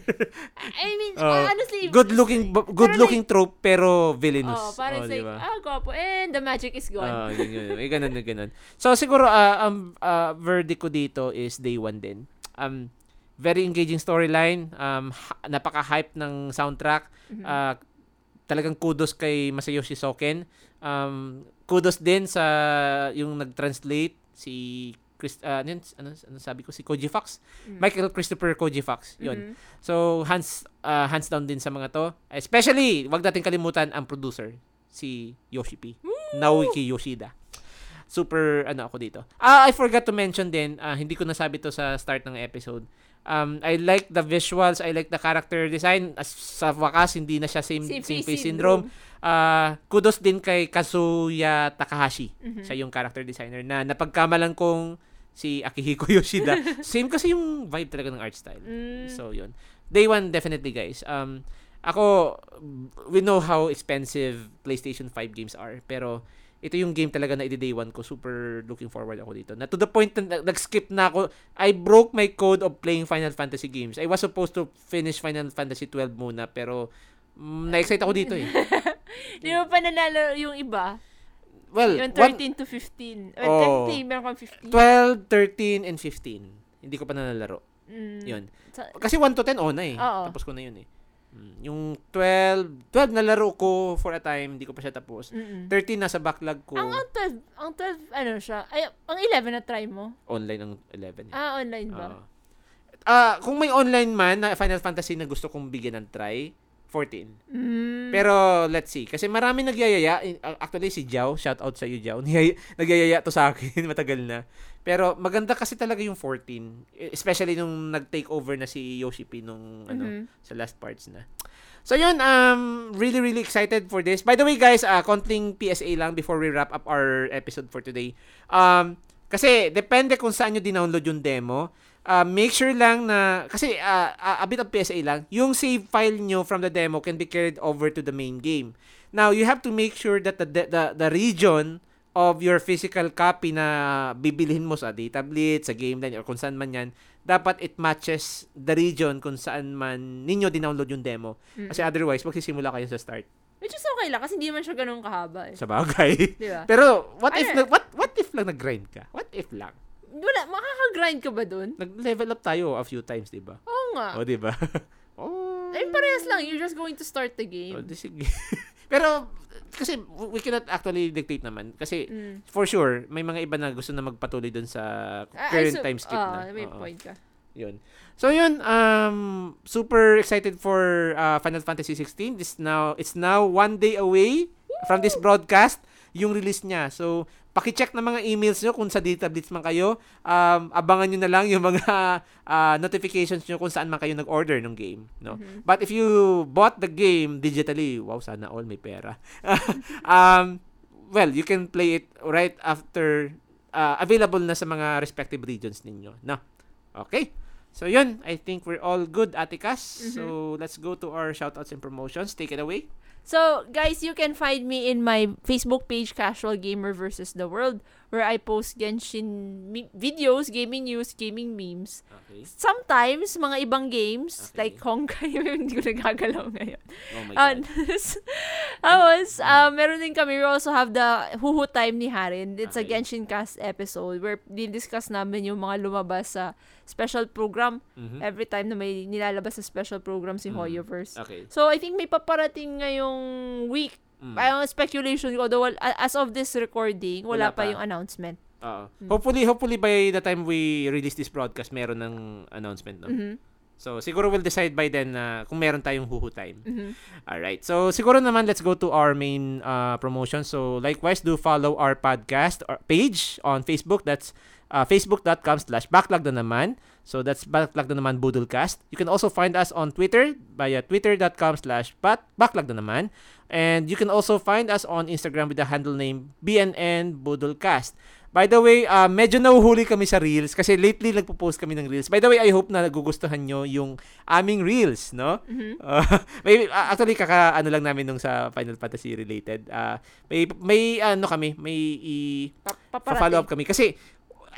I mean, uh, honestly, good looking, good looking like, trope, pero villainous. Oh, parang oh, it's like, diba? Ah, guwapo, and the magic is gone. Oh, yun, yun, yun. Ganun na ganun. So, siguro, uh, um, uh, verdict ko dito is day one din. Um, very engaging storyline, um, ha- napaka-hype ng soundtrack, mm-hmm. uh, talagang kudos kay Masayoshi Soken. Um, kudos din sa yung nag-translate si Chris, uh, ano, ano, ano sabi ko, si Koji Fox, mm. Michael Christopher Koji Fox, yun. Mm-hmm. So hands uh, hands down din sa mga to, especially wag natin kalimutan ang producer si Yoshipi, Naoki Yoshida. Super ano ako dito. Ah, I forgot to mention din, uh, hindi ko nasabi to sa start ng episode. Um, I like the visuals, I like the character design. As sa wakas, hindi na siya same, same, same face syndrome. syndrome. Uh, kudos din kay Kazuya Takahashi. Mm-hmm. Siya yung character designer na napagkamalan kong si Akihiko Yoshida. Same kasi yung vibe talaga ng art style. Mm. So, yun. Day one, definitely, guys. Um, ako, we know how expensive PlayStation five games are. Pero, ito yung game talaga na i-day one ko. Super looking forward ako dito. Na to the point na nag-skip na ako. I broke my code of playing Final Fantasy games. I was supposed to finish Final Fantasy twelve muna, pero mm, na-excite ako dito eh. Di mo pa nanalo yung iba? Well, yung thirteen one, to fifteen. Well, oh, fifteen, meron kang fifteen. twelve, thirteen, and fifteen. Hindi ko pa nanalaro. Mm, yun. Kasi one to ten, oh na eh. Oo. Tapos ko na yun eh. Yung twelve, twelve na laro ko for a time, hindi ko pa siya tapos. Mm-mm. thirteen nasa backlog ko. Ang, ang twelve, ang twelve ano siya? Ay, ang eleven na try mo? Online ang eleven. Eh. Ah, online ba? Uh, uh, kung may online man na Final Fantasy na gusto kong bigyan ng try, fourteen. Mm. Pero let's see kasi marami nagyayaya. Actually si Jao, shout out sa iyo Jao. Nagyayaya to sa akin matagal na. Pero maganda kasi talaga yung fourteen, especially nung nag-take over na si Yoshipi nung ano mm-hmm. sa last parts na. So yun, um really really excited for this. By the way guys, uh konting P S A lang before we wrap up our episode for today. Um kasi depende kung saan nyo dinownload yung demo. Uh, make sure lang na, kasi uh, a bit of P S A lang, yung save file nyo from the demo can be carried over to the main game. Now, you have to make sure that the the, the region of your physical copy na bibilihin mo sa data blitz, sa game line, or kung saan man yan, dapat it matches the region kung saan man ninyo dinownload yung demo. Kasi otherwise, magsisimula kayo sa start. Which is okay lang, kasi hindi man siya ganun kahaba eh. Sa bagay. Diba? Pero, what if, na, what, what if lang nag-grind ka? What if lang? Wala, makaka-grind ka ba dun? Nag-level up tayo a few times, di ba? Oo nga. O, di ba? Oh. Ay, parehas lang. You're just going to start the game. O, di sige. Pero, kasi we cannot actually dictate naman. Kasi, mm. for sure, may mga iba na gusto na magpatuloy dun sa current ah, so, time skip uh, na. May Oo. Point ka. Yun. So, yun. Um, super excited for uh, Final Fantasy sixteen. This now, it's now one day away Woo! From this broadcast yung release niya. So, paki-check ng mga emails nyo kung sa data blitz man kayo. Um, abangan nyo na lang yung mga uh, notifications nyo kung saan man kayo nag-order ng game. No? Mm-hmm. But if you bought the game digitally, wow, sana all may pera. um, well, you can play it right after uh, available na sa mga respective regions ninyo. No? Okay. So yun, I think we're all good, Ate Cass. Mm-hmm. So let's go to our shoutouts and promotions. Take it away. So guys, you can find me in my Facebook page, Casual Gamer versus the World, where I post Genshin mi- videos, gaming news, gaming memes. Okay. Sometimes mga ibang games, okay, like Honkai, hindi ko nagagalaw ngayon. Oh my God. Tapos, uh, meron din kami, we also have the Huhu Time ni Harin. It's okay. A Genshin Cast episode where din-discuss namin yung mga lumabas sa special program. Mm-hmm. Every time na may nilalabas sa special program si mm-hmm. Hoyoverse. Okay. So I think may paparating ngayong week. Mm. Parang speculation, although as of this recording, wala, wala pa. pa yung announcement. Oo. Mm. Hopefully, hopefully by the time we release this broadcast, meron ng announcement, no? Mm-hmm. So, siguro we'll decide by then uh, kung meron tayong Huhu Time. Mm-hmm. Alright. So, siguro naman, let's go to our main uh, promotion. So, likewise, do follow our podcast or page on Facebook. That's uh, facebook.com slash backlog na naman. So, that's backlog na naman Budolcast. You can also find us on Twitter via twitter.com slash backlog na naman. And you can also find us on Instagram with the handle name B N N Budolcast. By the way, uh, medyo nahuhuli kami sa Reels kasi lately nagpo-post kami ng Reels. By the way, I hope na nagugustuhan nyo yung aming Reels, no? Mm-hmm. Uh, may, uh, actually, kaka-ano lang namin nung sa Final Fantasy related. Uh, may, may ano kami, may i- pa-follow up kami. Kasi,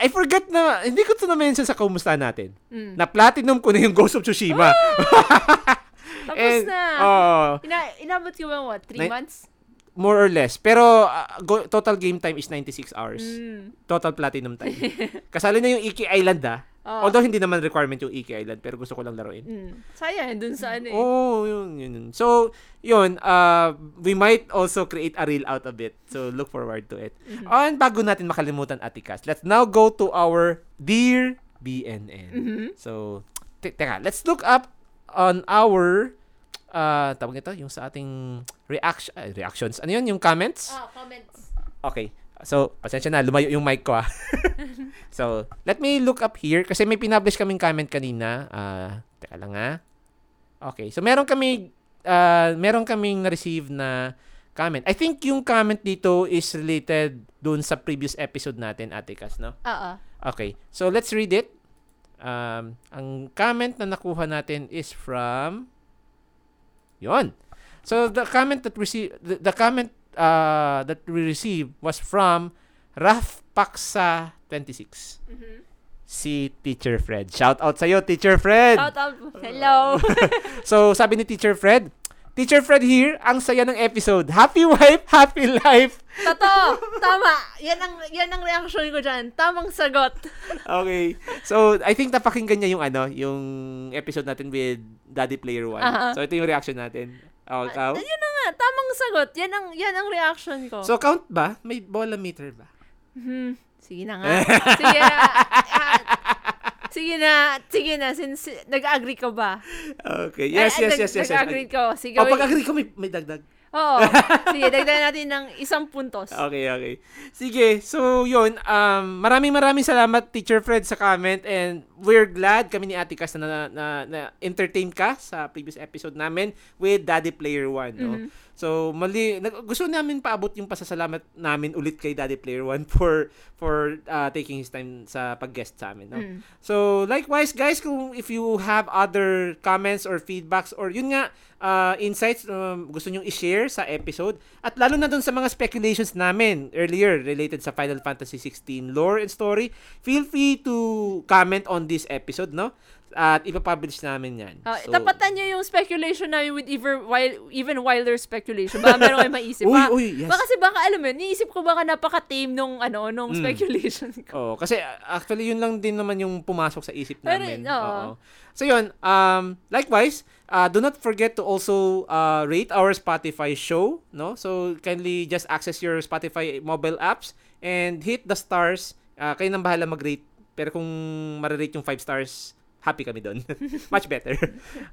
I forgot na, hindi ko ito na-mention sa kamusta natin. Mm. Na platinum ko na yung Ghost of Tsushima. Oh! Tapos and, na. Uh, Ina- inabot ko ba, what? Three na- months? More or less. Pero, uh, go- total game time is ninety-six hours. Mm. Total platinum time. Kasali na yung Iki Island, ah. Oh. Although, hindi naman requirement yung Iki Island, pero gusto ko lang laruin. Mm. Sayang, dun sa ano eh. Oo, oh, yun, yun, yun. So, yun, uh, we might also create a reel out of it. So, look forward to it. Mm-hmm. And bago natin makalimutan, Ate Cass, let's now go to our Dear B N N. Mm-hmm. So, te- teka, let's look up on our uh tawag ito yung sa ating reaction uh, reactions ano yun yung comments ah oh, comments okay, so pasensya na lumayo yung mic ko ah. So let me look up here kasi may pinablish kaming comment kanina uh teka lang ah okay so meron kami uh meron kaming na-receive na comment. I think yung comment dito is related doon sa previous episode natin, Ate Cass, no? Oo. Okay, so let's read it. Um, ang comment na nakuha natin is from yon. So the comment that received the, the comment uh, that we received was from Raf Paksa twenty-six. Mm-hmm. Si Teacher Fred. Shout out sa iyo, Teacher Fred. Shout out. Hello. So sabi ni Teacher Fred, Teacher Fred here, ang saya ng episode. Happy wife, happy life. Totoo. Tama. Yan ang, yan ang reaction ko dyan. Tamang sagot. Okay. So, I think napakinggan niya yung ano, yung episode natin with Daddy Player One. Uh-huh. So, ito yung reaction natin. Oh, uh, yun na nga. Tamang sagot. Yan ang, yan ang reaction ko. So, count ba? May bola meter ba? Hmm. Sige na nga. Sige na. Sige na, sige na. Since, nag-agree ka ba? Okay. Yes, ay, yes, yes, yes. Nag-agree yes, ko. Sige. O, oh, pag-agree ko, may, may dagdag. Oo. Sige, dagdagan natin ng isang puntos. Okay, okay. Sige. So, yun. Um, maraming maraming salamat, Teacher Fred, sa comment. And we're glad kami ni Ate Cass na na-entertain na, na, ka sa previous episode namin with Daddy Player One. No? Mm-hmm. So, mali, nag, gusto namin paabot yung pasasalamat namin ulit kay Daddy Player One for for uh, taking his time sa pag-guest sa amin. No? Mm. So, likewise, guys, kung if you have other comments or feedbacks or yun nga, uh, insights um, gusto nyong i-share sa episode at lalo na dun sa mga speculations namin earlier related sa Final Fantasy sixteen lore and story, feel free to comment on this episode, no? At ipapublish namin yan. Uh, so, tapatan nyo yung speculation namin with even, wild, even wilder speculation. Baka meron kayo maisip. Uy, uy, yes. Baka kasi baka alam mo yun, niisip ko baka napaka-tame nung, ano, nung mm. speculation ko. Oo, kasi actually yun lang din naman yung pumasok sa isip namin. Pero, oo. Oo. So yun, um, likewise, uh, do not forget to also uh, rate our Spotify show, no? So kindly just access your Spotify mobile apps and hit the stars. Uh, kayo nang bahala mag-rate. Pero kung marirate yung five stars, happy kami doon. Much better.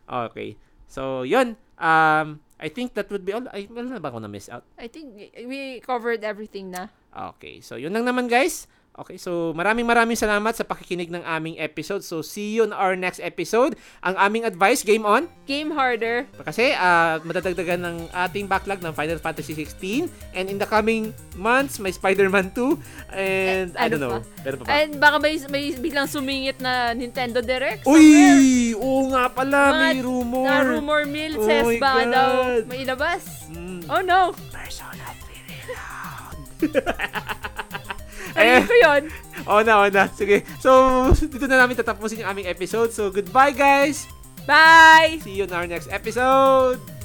Okay. So, yun. Um, I think that would be all. Ay, wala na ba ako na miss out? I think we covered everything na. Okay. So, yun lang naman, guys. Okay, so maraming maraming salamat sa pakikinig ng aming episode. So, see you on our next episode. Ang aming advice, game on? Game harder. Kasi uh, madadagdagan ng ating backlog ng Final Fantasy sixteen. And in the coming months, may Spider-Man two. And eh, I don't know. Pa? Pa pa. And baka may, may biglang sumingit na Nintendo Direct. Uy! Oo nga pala, mga, may rumor. Na rumor mill, oh says ba God. Daw may ilabas? Mm. Oh no! Persona three Reload! Ayun ko yun. Oo na, oo na. Sige. So, dito na namin tatapusin yung aming episode. So, goodbye, guys! Bye! See you in our next episode!